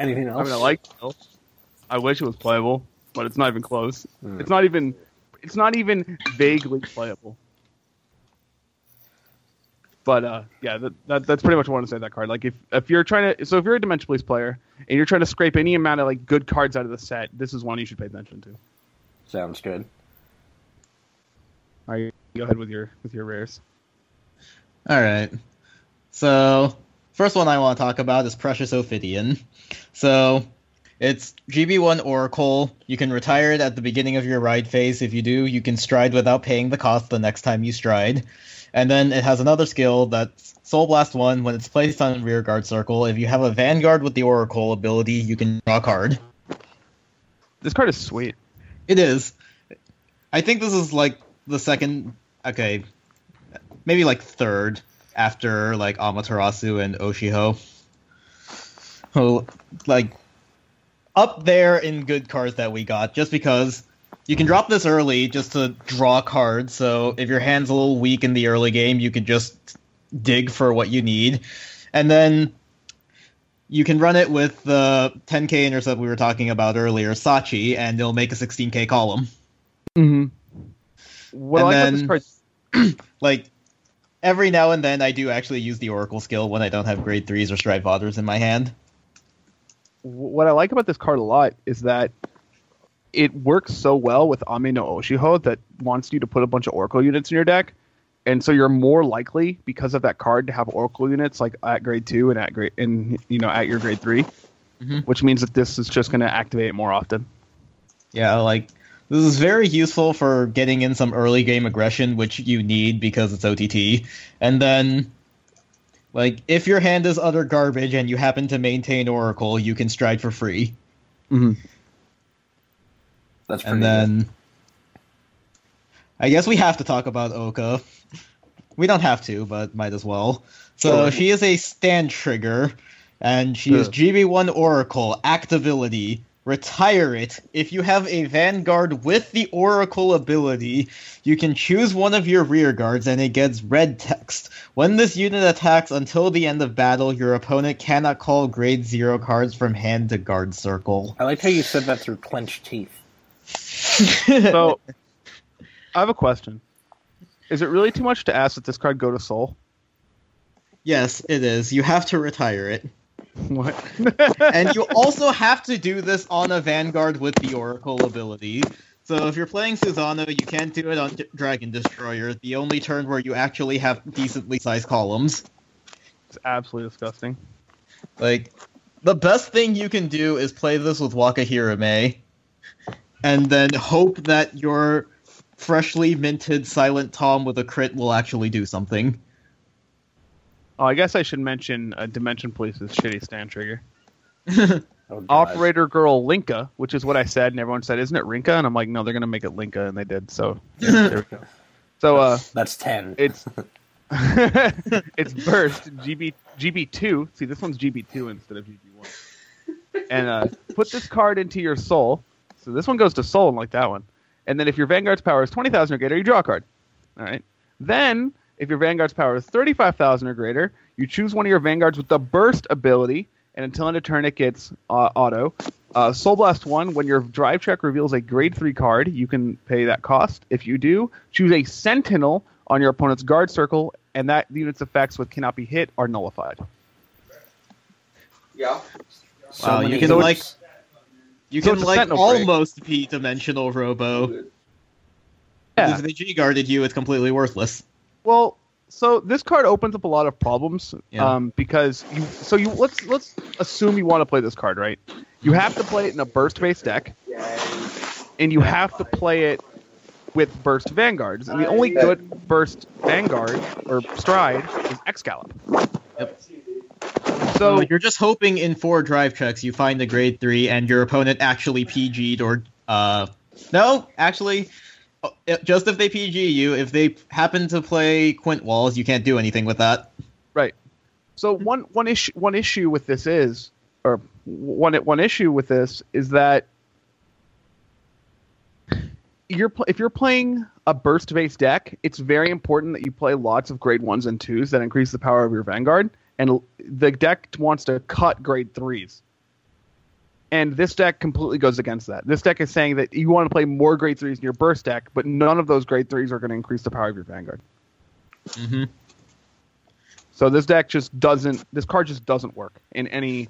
Anything else? I mean, I like Zeal. I wish it was playable, but it's not even close. Mm. It's not even. It's not even vaguely playable. But uh, yeah, that, that, that's pretty much what I want to say. That card, like, if if you're trying to, so if you're a Dimension Police player and you're trying to scrape any amount of like good cards out of the set, this is one you should pay attention to. Sounds good. All right, go ahead with your with your rares. All right. So first one I want to talk about is Precious Ophidian. So it's G B one Oracle. You can retire it at the beginning of your ride phase. If you do, you can stride without paying the cost the next time you stride. And then it has another skill that's Soul Blast one. When it's placed on rear guard circle, if you have a Vanguard with the Oracle ability, you can draw a card. This card is sweet. It is. I think this is like the second, okay, maybe like third after like Amaterasu and Oshiho. Oh, like up there in good cards that we got, just because. You can drop this early just to draw cards, so if your hand's a little weak in the early game, you can just dig for what you need. And then you can run it with the ten K intercept we were talking about earlier, Sachi, and it'll make a sixteen K column. Mm-hmm. Well, and I then, this like, every now and then I do actually use the Oracle skill when I don't have grade threes or Stride Vodders in my hand. What I like about this card a lot is that it works so well with Ame-no-Oshiho that wants you to put a bunch of Oracle units in your deck. And so you're more likely, because of that card, to have Oracle units like at grade two and at grade and you know at your grade three. Mm-hmm. Which means that this is just going to activate more often. Yeah, like this is very useful for getting in some early game aggression, which you need because it's O T T. And then like if your hand is utter garbage and you happen to maintain Oracle, you can stride for free. Mm-hmm. That's and then, good. I guess we have to talk about Oka. We don't have to, but might as well. So she is a stand trigger, and she Ugh. is G B one Oracle, Act Ability. Retire it. If you have a Vanguard with the Oracle ability, you can choose one of your rear guards, and it gets red text. When this unit attacks until the end of battle, your opponent cannot call grade zero cards from hand to guard circle. I like how you said that through clenched teeth. So, I have a question. Is it really too much to ask that this card go to Soul? Yes, it is. You have to retire it. What? And you also have to do this on a Vanguard with the Oracle ability. So if you're playing Susanoo, you can't do it on D- Dragon Destroyer, the only turn where you actually have decently sized columns. It's absolutely disgusting. Like, the best thing you can do is play this with Wakahirume, and then hope that your freshly minted Silent Tom with a crit will actually do something. Oh, I guess I should mention uh, Dimension Police's shitty stand trigger. Oh, Operator Girl Rinka, which is what I said, and everyone said, isn't it Rinka? And I'm like, no, they're going to make it Rinka, and they did, so yeah, there we go. So, uh, that's, that's ten. It's it's burst, G B, G B two. See, this one's G B two instead of G B one. and uh, put this card into your soul. So this one goes to soul, like that one. And then if your Vanguard's power is twenty thousand or greater, you draw a card. All right. Then, if your Vanguard's power is thirty-five thousand or greater, you choose one of your Vanguards with the Burst ability, and until end of turn, it gets uh, auto. Uh, Soul Blast one, when your Drive Check reveals a Grade three card, you can pay that cost. If you do, choose a Sentinel on your opponent's guard circle, and that unit's effects with cannot be hit are nullified. Yeah. Wow, so you can, so like, you so can like almost beat Dimensional Robo. Yeah. If they G-guarded you, it's completely worthless. Well, so this card opens up a lot of problems, yeah. um, because you, so you let's let's assume you want to play this card, right? You have to play it in a burst-based deck, and you have to play it with burst vanguards. And the only good burst vanguard or stride is Excalibur. Yep. So you're just hoping in four drive checks you find the grade three, and your opponent actually P G'd or uh no, actually. Just if they P G you, if they happen to play Quint Walls, you can't do anything with that. Right. So one one issue one issue with this is, or one one issue with this is that you're if you're playing a burst based deck, it's very important that you play lots of grade ones and twos that increase the power of your Vanguard, and the deck wants to cut grade threes. And this deck completely goes against that. This deck is saying that you want to play more grade threes in your burst deck, but none of those grade threes are going to increase the power of your Vanguard. Mm-hmm. So this deck just doesn't. This card just doesn't work in any,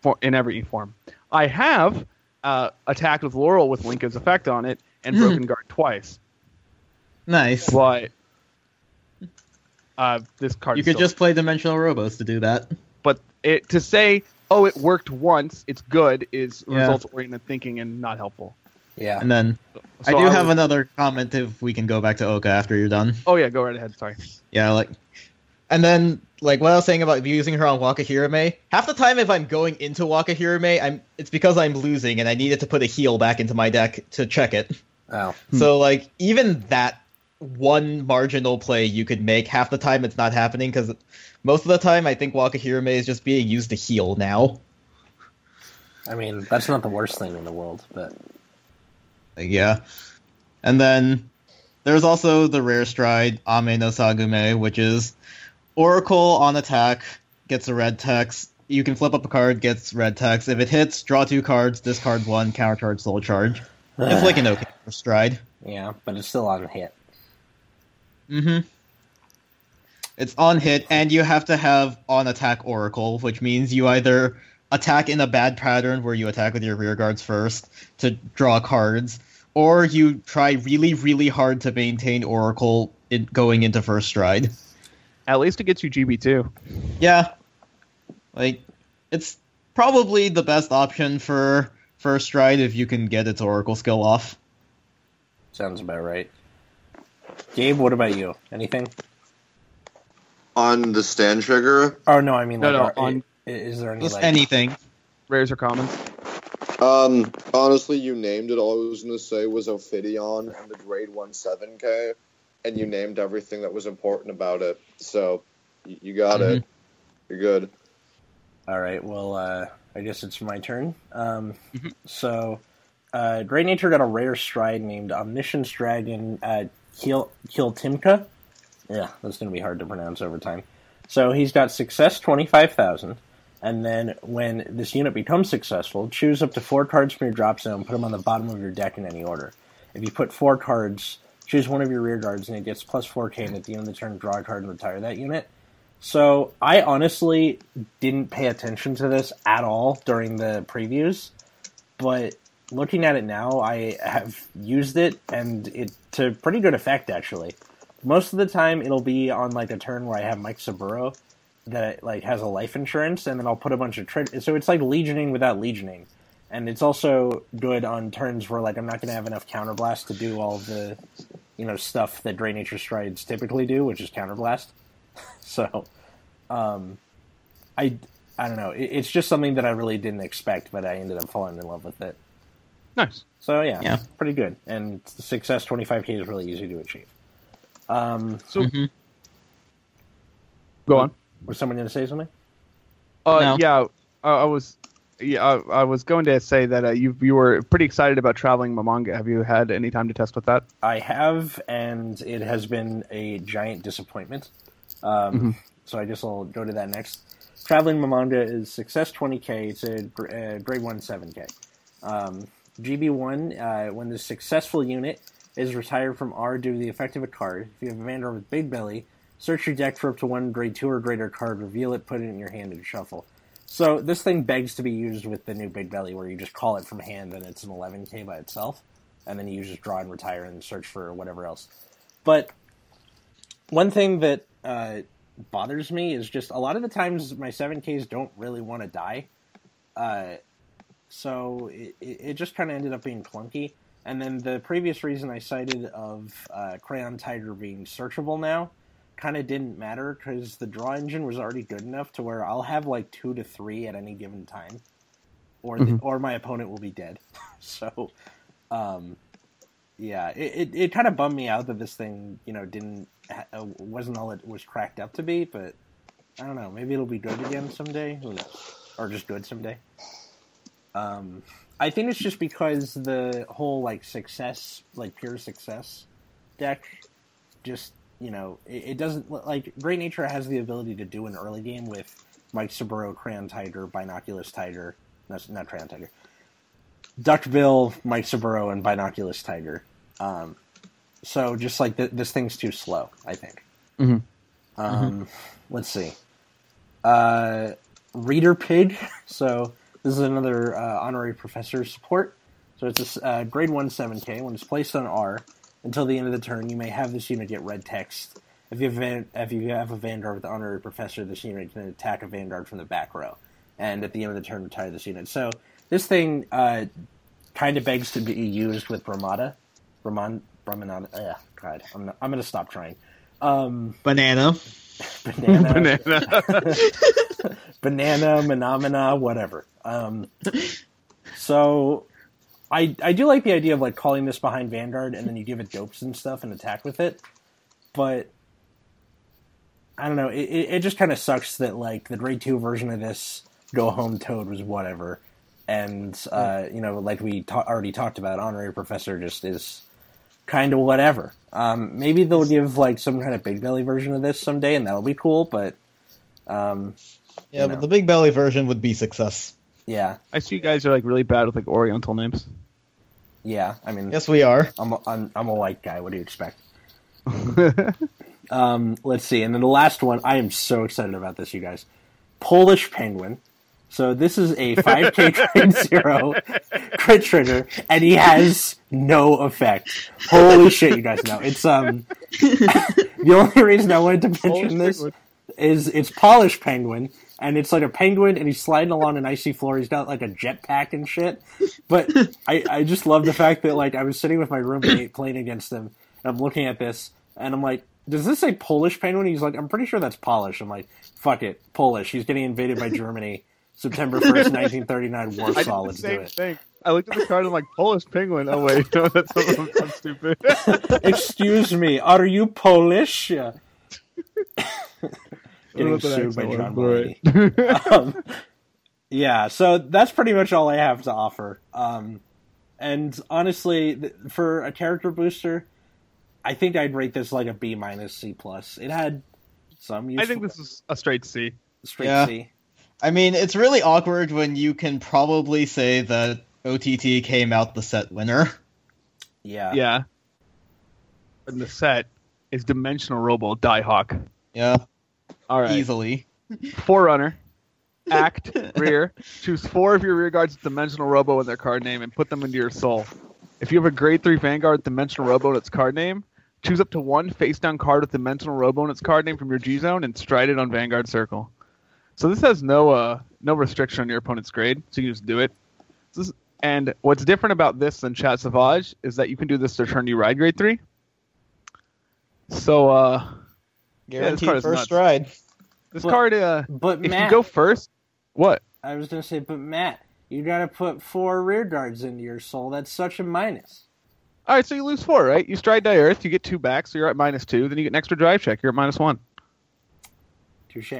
for, in every form. I have uh, attacked with Laurel with Linka's effect on it and mm-hmm. broken guard twice. Nice. But uh, this card. You could just play Dimensional Robos to do that. But it to say. Oh, it worked once. It's good. Is yeah. results-oriented thinking and not helpful. Yeah. And then so, so I do I have would... another comment if we can go back to Oka after you're done. Oh yeah, go right ahead. Sorry. Yeah, like, and then like what I was saying about using her on Wakahirume. Half the time, if I'm going into Wakahirume, I'm it's because I'm losing and I needed to put a heal back into my deck to check it. Wow. Oh. So hmm. like even that one marginal play you could make, half the time it's not happening because. Most of the time, I think Wakahirume is just being used to heal now. I mean, that's not the worst thing in the world, but... Yeah. And then there's also the rare stride, Ame-no-Sagume, which is Oracle on attack, gets a red text. You can flip up a card, gets red text. If it hits, draw two cards, discard one, countercharge, soul charge. It's like an okay stride. Yeah, but it's still on hit. Mm-hmm. It's on hit, and you have to have on-attack Oracle, which means you either attack in a bad pattern where you attack with your rear guards first to draw cards, or you try really, really hard to maintain Oracle in going into first stride. At least it gets you G B two. Yeah. Like, it's probably the best option for first stride if you can get its Oracle skill off. Sounds about right. Gabe, what about you? Anything? On the stand trigger? Oh, no, I mean, like, no, no, are, on, is there any, just like... anything. Rares or commons? Um, honestly, you named it. All I was going to say was Ophidian and the grade one seven K, and you named everything that was important about it. So, you, you got mm-hmm. it. You're good. All right, well, uh, I guess it's my turn. Um, mm-hmm. So, uh, Great Nature got a rare stride named Omniscience Dragon uh, Kiel- Kieltimka. Yeah, that's going to be hard to pronounce over time. So he's got success twenty-five thousand, and then when this unit becomes successful, choose up to four cards from your drop zone, put them on the bottom of your deck in any order. If you put four cards, choose one of your rear guards, and it gets plus four K, and at the end of the turn, draw a card and retire that unit. So I honestly didn't pay attention to this at all during the previews, but looking at it now, I have used it, and it to pretty good effect, actually. Most of the time, it'll be on, like, a turn where I have Mike Saburo that, like, has a life insurance, and then I'll put a bunch of... Tri- so it's like Legioning without Legioning. And it's also good on turns where, like, I'm not going to have enough Counterblast to do all the, you know, stuff that Great Nature Strides typically do, which is Counterblast. so, um, I, I don't know. It, it's just something that I really didn't expect, but I ended up falling in love with it. Nice. So, yeah, yeah. Pretty good. And success twenty-five K is really easy to achieve. Um, so, mm-hmm. Go on. Was someone going to say something? Uh, no. Yeah, I, I was. yeah, I, I was going to say that uh, you you were pretty excited about traveling Mamanga. Have you had any time to test with that? I have, and it has been a giant disappointment. Um, mm-hmm. So I just will go to that next. Traveling Mamanga is success twenty K. It's a uh, grade one seven K. Um, G B one, uh, when the successful unit is retired from R due to the effect of a card, if you have a Vandor with Big Belly, search your deck for up to one grade two or greater card, reveal it, put it in your hand, and shuffle. So this thing begs to be used with the new Big Belly, where you just call it from hand, and it's an eleven K by itself, and then you just draw and retire and search for whatever else. But one thing that uh, bothers me is just a lot of the times my seven Ks don't really want to die, uh, so it, it just kind of ended up being clunky. And then the previous reason I cited of uh, Crayon Tiger being searchable now kind of didn't matter, because the draw engine was already good enough to where I'll have like two to three at any given time, or mm-hmm. the, or my opponent will be dead. So, um, yeah, it it, it kind of bummed me out that this thing, you know, didn't wasn't all it was cracked up to be. But I don't know, maybe it'll be good again someday. Who knows? Or just good someday. Um. I think it's just because the whole, like, success, like, pure success deck just, you know, it, it doesn't, like, Great Nature has the ability to do an early game with Mike Saburo, Crayon Tiger, Binoculus Tiger, not, not Crayon Tiger, Duckbill, Mike Saburo, and Binoculus Tiger. Um, so just, like, th- this thing's too slow, I think. Mm-hmm. Um, mm-hmm. Let's see. Uh, Reader Pig, so... This is another uh, honorary professor support. So it's a uh, grade one seven K. When it's placed on R, until the end of the turn, you may have this unit get red text. If you have, van- if you have a Vanguard with honorary professor, this unit can attack a Vanguard from the back row. And at the end of the turn, retire this unit. So this thing uh, kind of begs to be used with Brahmananda. Brahman- Brahmananda. Ugh, God, I'm, not- I'm going to stop trying. Um, Banana. Banana. Banana. Banana, Menomina, whatever. Um, so I I do like the idea of like calling this behind Vanguard and then you give it dopes and stuff and attack with it. But I don't know, it, it just kind of sucks that like the grade two version of this Go Home Toad was whatever. And, uh, you know, like we ta- already talked about, Honorary Professor just is kind of whatever. Um, maybe they'll give like some kind of Big Belly version of this someday and that'll be cool, but... Um, yeah, you know. But the Big Belly version would be success. Yeah. I see you guys are, like, really bad with, like, Oriental names. Yeah, I mean... Yes, we are. I'm a, I'm, I'm a white guy. What do you expect? um, let's see. And then the last one. I am so excited about this, you guys. Polish Penguin. So this is a five K grade zero crit trigger, and he has no effect. Holy shit, you guys know. It's, um... the only reason I wanted to mention Polish this... Penguin. Is it's Polish Penguin, and it's like a penguin, and he's sliding along an icy floor. He's got like a jetpack and shit. But I, I just love the fact that like I was sitting with my roommate playing against him, and I'm looking at this, and I'm like, does this say Polish Penguin? He's like, I'm pretty sure that's Polish. I'm like, fuck it, Polish. He's getting invaded by Germany, September first, nineteen thirty-nine, Warsaw. Let's do it. Thing. I looked at the card and I'm like, Polish Penguin. Oh, wait, no, that's I'm stupid. Excuse me, are you Polish? Yeah. Getting sued by John Mulaney. Right. um, yeah, so that's pretty much all I have to offer. Um, and honestly, th- for a character booster, I think I'd rate this like a B minus C plus. It had some useful... I think this is a straight C. Straight yeah. C. I mean, it's really awkward when you can probably say that O T T came out the set winner. Yeah. Yeah. And the set is Dimensional Robo Diehawk. Yeah. All right. Easily. Forerunner. Act. Rear. Choose four of your rear guards with Dimensional Robo in their card name and put them into your soul. If you have a grade three Vanguard with Dimensional Robo in its card name, choose up to one face-down card with Dimensional Robo in its card name from your G-Zone and stride it on Vanguard Circle. So this has no uh, no restriction on your opponent's grade, so you can just do it. This is, and what's different about this than Chat Sauvage is that you can do this to turn you ride grade three. So, uh... Guaranteed yeah, first nuts. Ride. This but, card, uh, but if Matt, you go first, what? I was going to say, but Matt, you got to put four rear guards into your soul. That's such a minus. All right, so you lose four, right? You stride Daiearth, you get two back, so you're at minus two. Then you get an extra drive check, you're at minus one. Touche.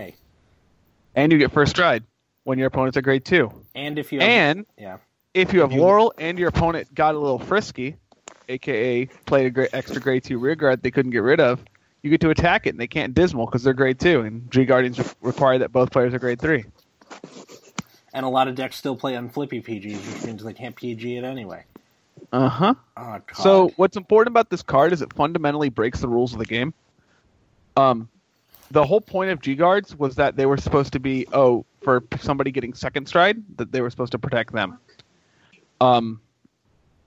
And you get first stride. when your opponent's a grade two. And if you have, and yeah. if you have you, Laurel and your opponent got a little frisky, a k a played a great extra grade two rear guard they couldn't get rid of, you get to attack it, and they can't dismal because they're grade two, and G Guardians re- require that both players are grade three. And a lot of decks still play on flippy P Gs, which means they can't P G it anyway. Uh-huh. Oh, so what's important about this card is it fundamentally breaks the rules of the game. Um, the whole point of G-Guards was that they were supposed to be, oh, for somebody getting second stride, that they were supposed to protect them. Um,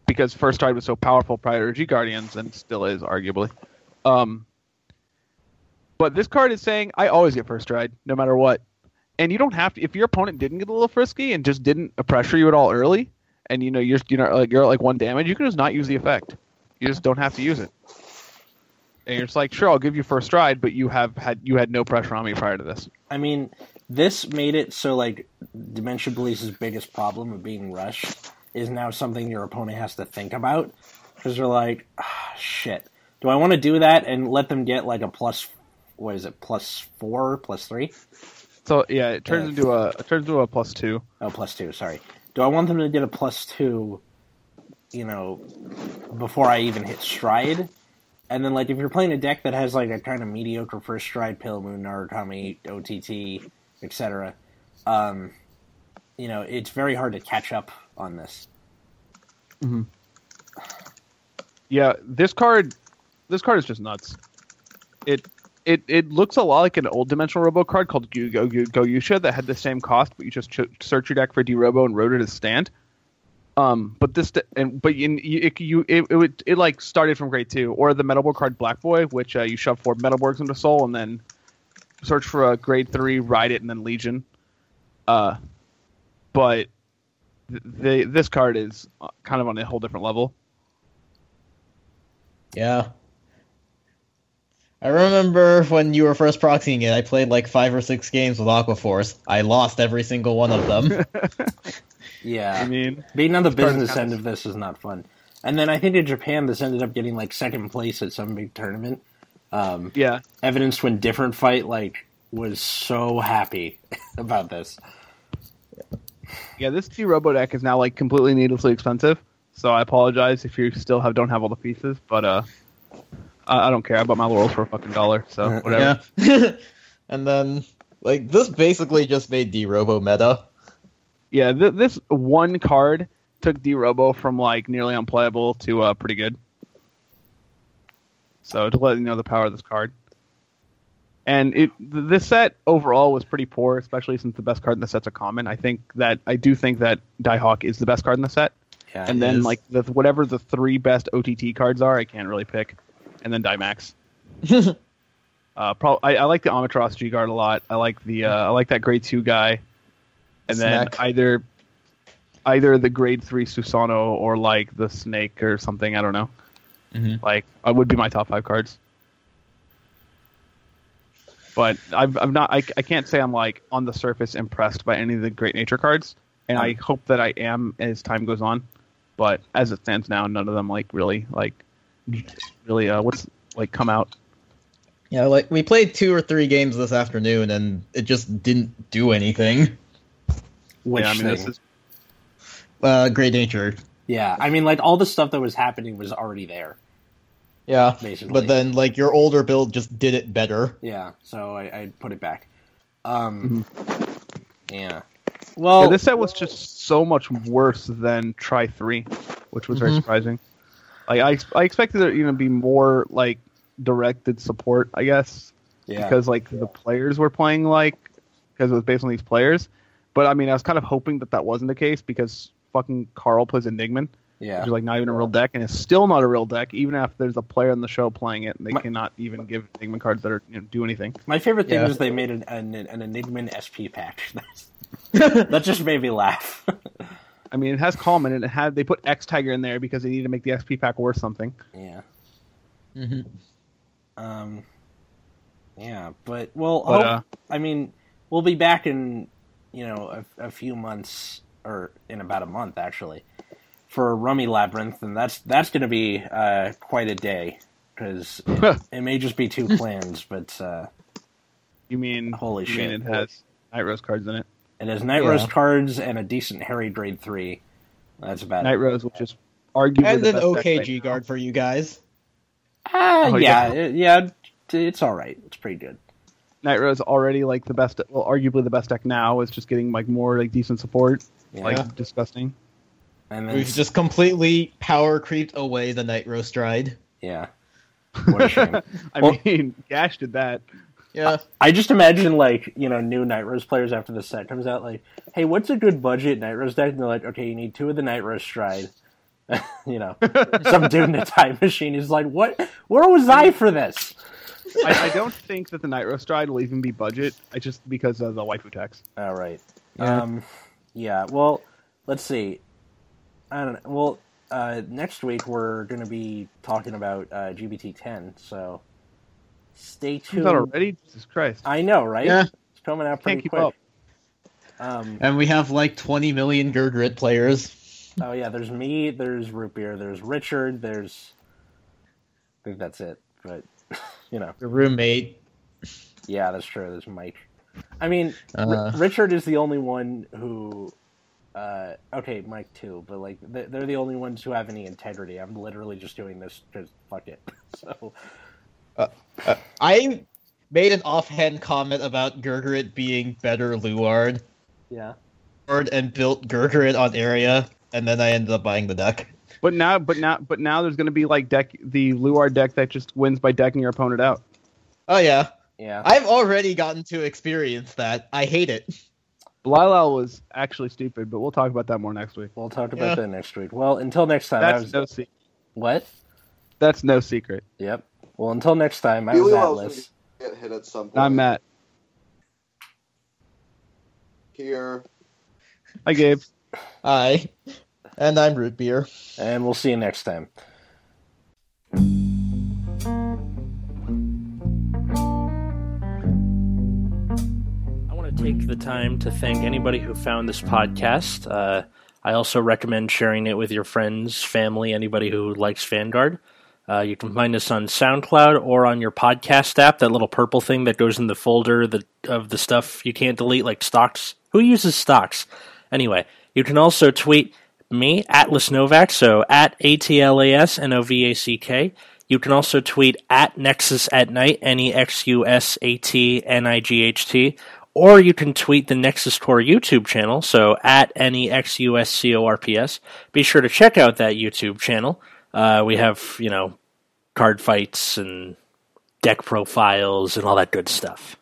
because first stride was so powerful prior to G-Guardians, and still is, arguably. Um, but this card is saying, I always get first stride, no matter what. And you don't have to, if your opponent didn't get a little frisky and just didn't pressure you at all early, and you know you're you know like you're at like one damage, you can just not use the effect. You just don't have to use it. And you're just like, sure, I'll give you first stride, but you have had you had no pressure on me prior to this. I mean, this made it so like Dimension Police's biggest problem of being rushed is now something your opponent has to think about, because they're like, ah, shit, do I want to do that and let them get like a plus, what is it, plus four, plus three? So yeah, it turns uh, into a it turns into a plus two. Oh, plus two. Sorry. Do I want them to get a plus two, you know, before I even hit stride? And then, like, if you're playing a deck that has, like, a kind of mediocre first stride, Pale Moon, Narukami, O T T, et cetera, um, you know, it's very hard to catch up on this. Mm-hmm. Yeah, this card, this card is just nuts. It it it looks a lot like an old Dimensional Robo card called Go Go Go Yusha that had the same cost, but you just cho- search your deck for D Robo and wrote it as stand. Um, but this and but in, it you it it, would, it like started from grade two, or the Metalborg card Black Boy, which uh, you shove four Metalborgs into Soul and then search for a grade three, ride it, and then Legion. Uh, but th- the this card is kind of on a whole different level. Yeah. I remember when you were first proxying it, I played like five or six games with Aquaforce. I lost every single one of them. Yeah. I mean, being on the business end of this is not fun. And then I think in Japan, this ended up getting like second place at some big tournament. Um, yeah. Evidence when Different Fight like was so happy about this. Yeah, this G-Robo deck is now like completely needlessly expensive. So I apologize if you still have don't have all the pieces, but uh. I don't care. I bought my Laurels for a fucking dollar, so whatever. Yeah. And then, like, this basically just made D-Robo meta. Yeah, th- this one card took D-Robo from, like, nearly unplayable to uh, pretty good. So, to let you know the power of this card. And it this set, overall, was pretty poor, especially since the best card in the set's a common. I think that, I do think that Daihawk is the best card in the set. Yeah, and then, is. like, the, whatever the three best O T T cards are, I can't really pick. And then Die Max. uh, pro- I, I like the Amaterasu G Guard a lot. I like the uh, I like that grade two guy. And Snack. Then either either the grade three Susanoo or like the Snake or something. I don't know. Mm-hmm. Like I would be my top five cards. But I've I'm not. I I can't say I'm like on the surface impressed by any of the Great Nature cards. And mm-hmm. I hope that I am as time goes on. But as it stands now, none of them like really like. Really, uh, what's like come out? Yeah, like we played two or three games this afternoon, and it just didn't do anything. Which yeah, I mean, thing? This is... uh, Great Nature. Yeah, I mean, like all the stuff that was happening was already there. Yeah, basically. But then like your older build just did it better. Yeah, so I, I put it back. Um, mm-hmm. Yeah. Well, yeah, this set was just so much worse than Try Three, which was mm-hmm. very surprising. Like I, I expected there to you know, be more like directed support, I guess, yeah. because like yeah. the players were playing like because it was based on these players. But I mean, I was kind of hoping that that wasn't the case because fucking Carl plays Enigman, yeah, which is like not even a real deck, and it's still not a real deck even after there's a player on the show playing it, and they My, cannot even give Enigman cards that are you know, do anything. My favorite thing yeah. was they made an an, an Enigman S P pack. That just made me laugh. I mean, it has Calm in it. It had, they put X Tiger in there because they needed to make the X P pack worth something. Yeah. Mm-hmm. Um. Yeah, but well, but, hope, uh, I mean, we'll be back in you know a, a few months or in about a month actually for Rummy Labyrinth, and that's that's going to be uh, quite a day because it, it may just be two plans, but uh, you mean holy you shit, mean it has Night Rose cards in it. It has Night yeah. Rose cards and a decent Harry grade three. That's about Night it. Night Rose, which is arguably and the best an O K G right guard for you guys. Uh, oh, yeah, yeah, it, yeah it's all right. It's pretty good. Night Rose already like the best, well, arguably the best deck now. Is just getting like more like decent support. Yeah. Like disgusting. And then, we've just completely power creeped away the Night Rose stride. Yeah. What a shame. I well, mean, Gash did that. Yeah. I, I just imagine like, you know, new Night Rose players after the set comes out like, hey, what's a good budget Night Rose deck? And they're like, okay, you need two of the Night Rose stride. You know, some dude in a time machine is like, what? Where was I for this? I, I don't think that the Night Rose stride will even be budget. I just because of the waifu text. All right. Yeah. Um, yeah. Well, let's see. I don't know. Well, uh, next week we're going to be talking about uh, G B T ten, so stay tuned. Is that already? Jesus Christ! I know, right? Yeah. It's coming out pretty quick. Um, and we have like twenty million Gurgrit players. Oh yeah, there's me, there's Root Beer, there's Richard, there's... I think that's it, but, you know. Your roommate. Yeah, that's true, there's Mike. I mean, uh, R- Richard is the only one who... Uh, okay, Mike too, but, like, they're the only ones who have any integrity. I'm literally just doing this because fuck it, so... Uh, uh, I made an offhand comment about Gurgrit being better Luard. Yeah. And built Gurgrit on area... And then I ended up buying the deck. But now, but now, but now there's going to be like deck the Luard deck that just wins by decking your opponent out. Oh yeah, yeah. I've already gotten to experience that. I hate it. Blylal was actually stupid, but we'll talk about that more next week. We'll talk about yeah. that next week. Well, until next time. That's I was... no secret. What? That's no secret. Yep. Well, until next time. I was Atlas. Get hit at some point. I'm Matt. Here. Hi, Gabe. Hi. And I'm Root Beer. And we'll see you next time. I want to take the time to thank anybody who found this podcast. Uh, I also recommend sharing it with your friends, family, anybody who likes Vanguard. Uh, you can find us on SoundCloud or on your podcast app, that little purple thing that goes in the folder that, of the stuff you can't delete, like stocks. Who uses stocks? Anyway, you can also tweet me, Atlas Novak, so at A T L A S N O V A C K. You can also tweet at Nexus at Night, N E X U S A T N I G H T. Or you can tweet the Nexus Core YouTube channel, so at N E X U S C O R P S. Be sure to check out that YouTube channel. Uh, we have, you know, card fights and deck profiles and all that good stuff.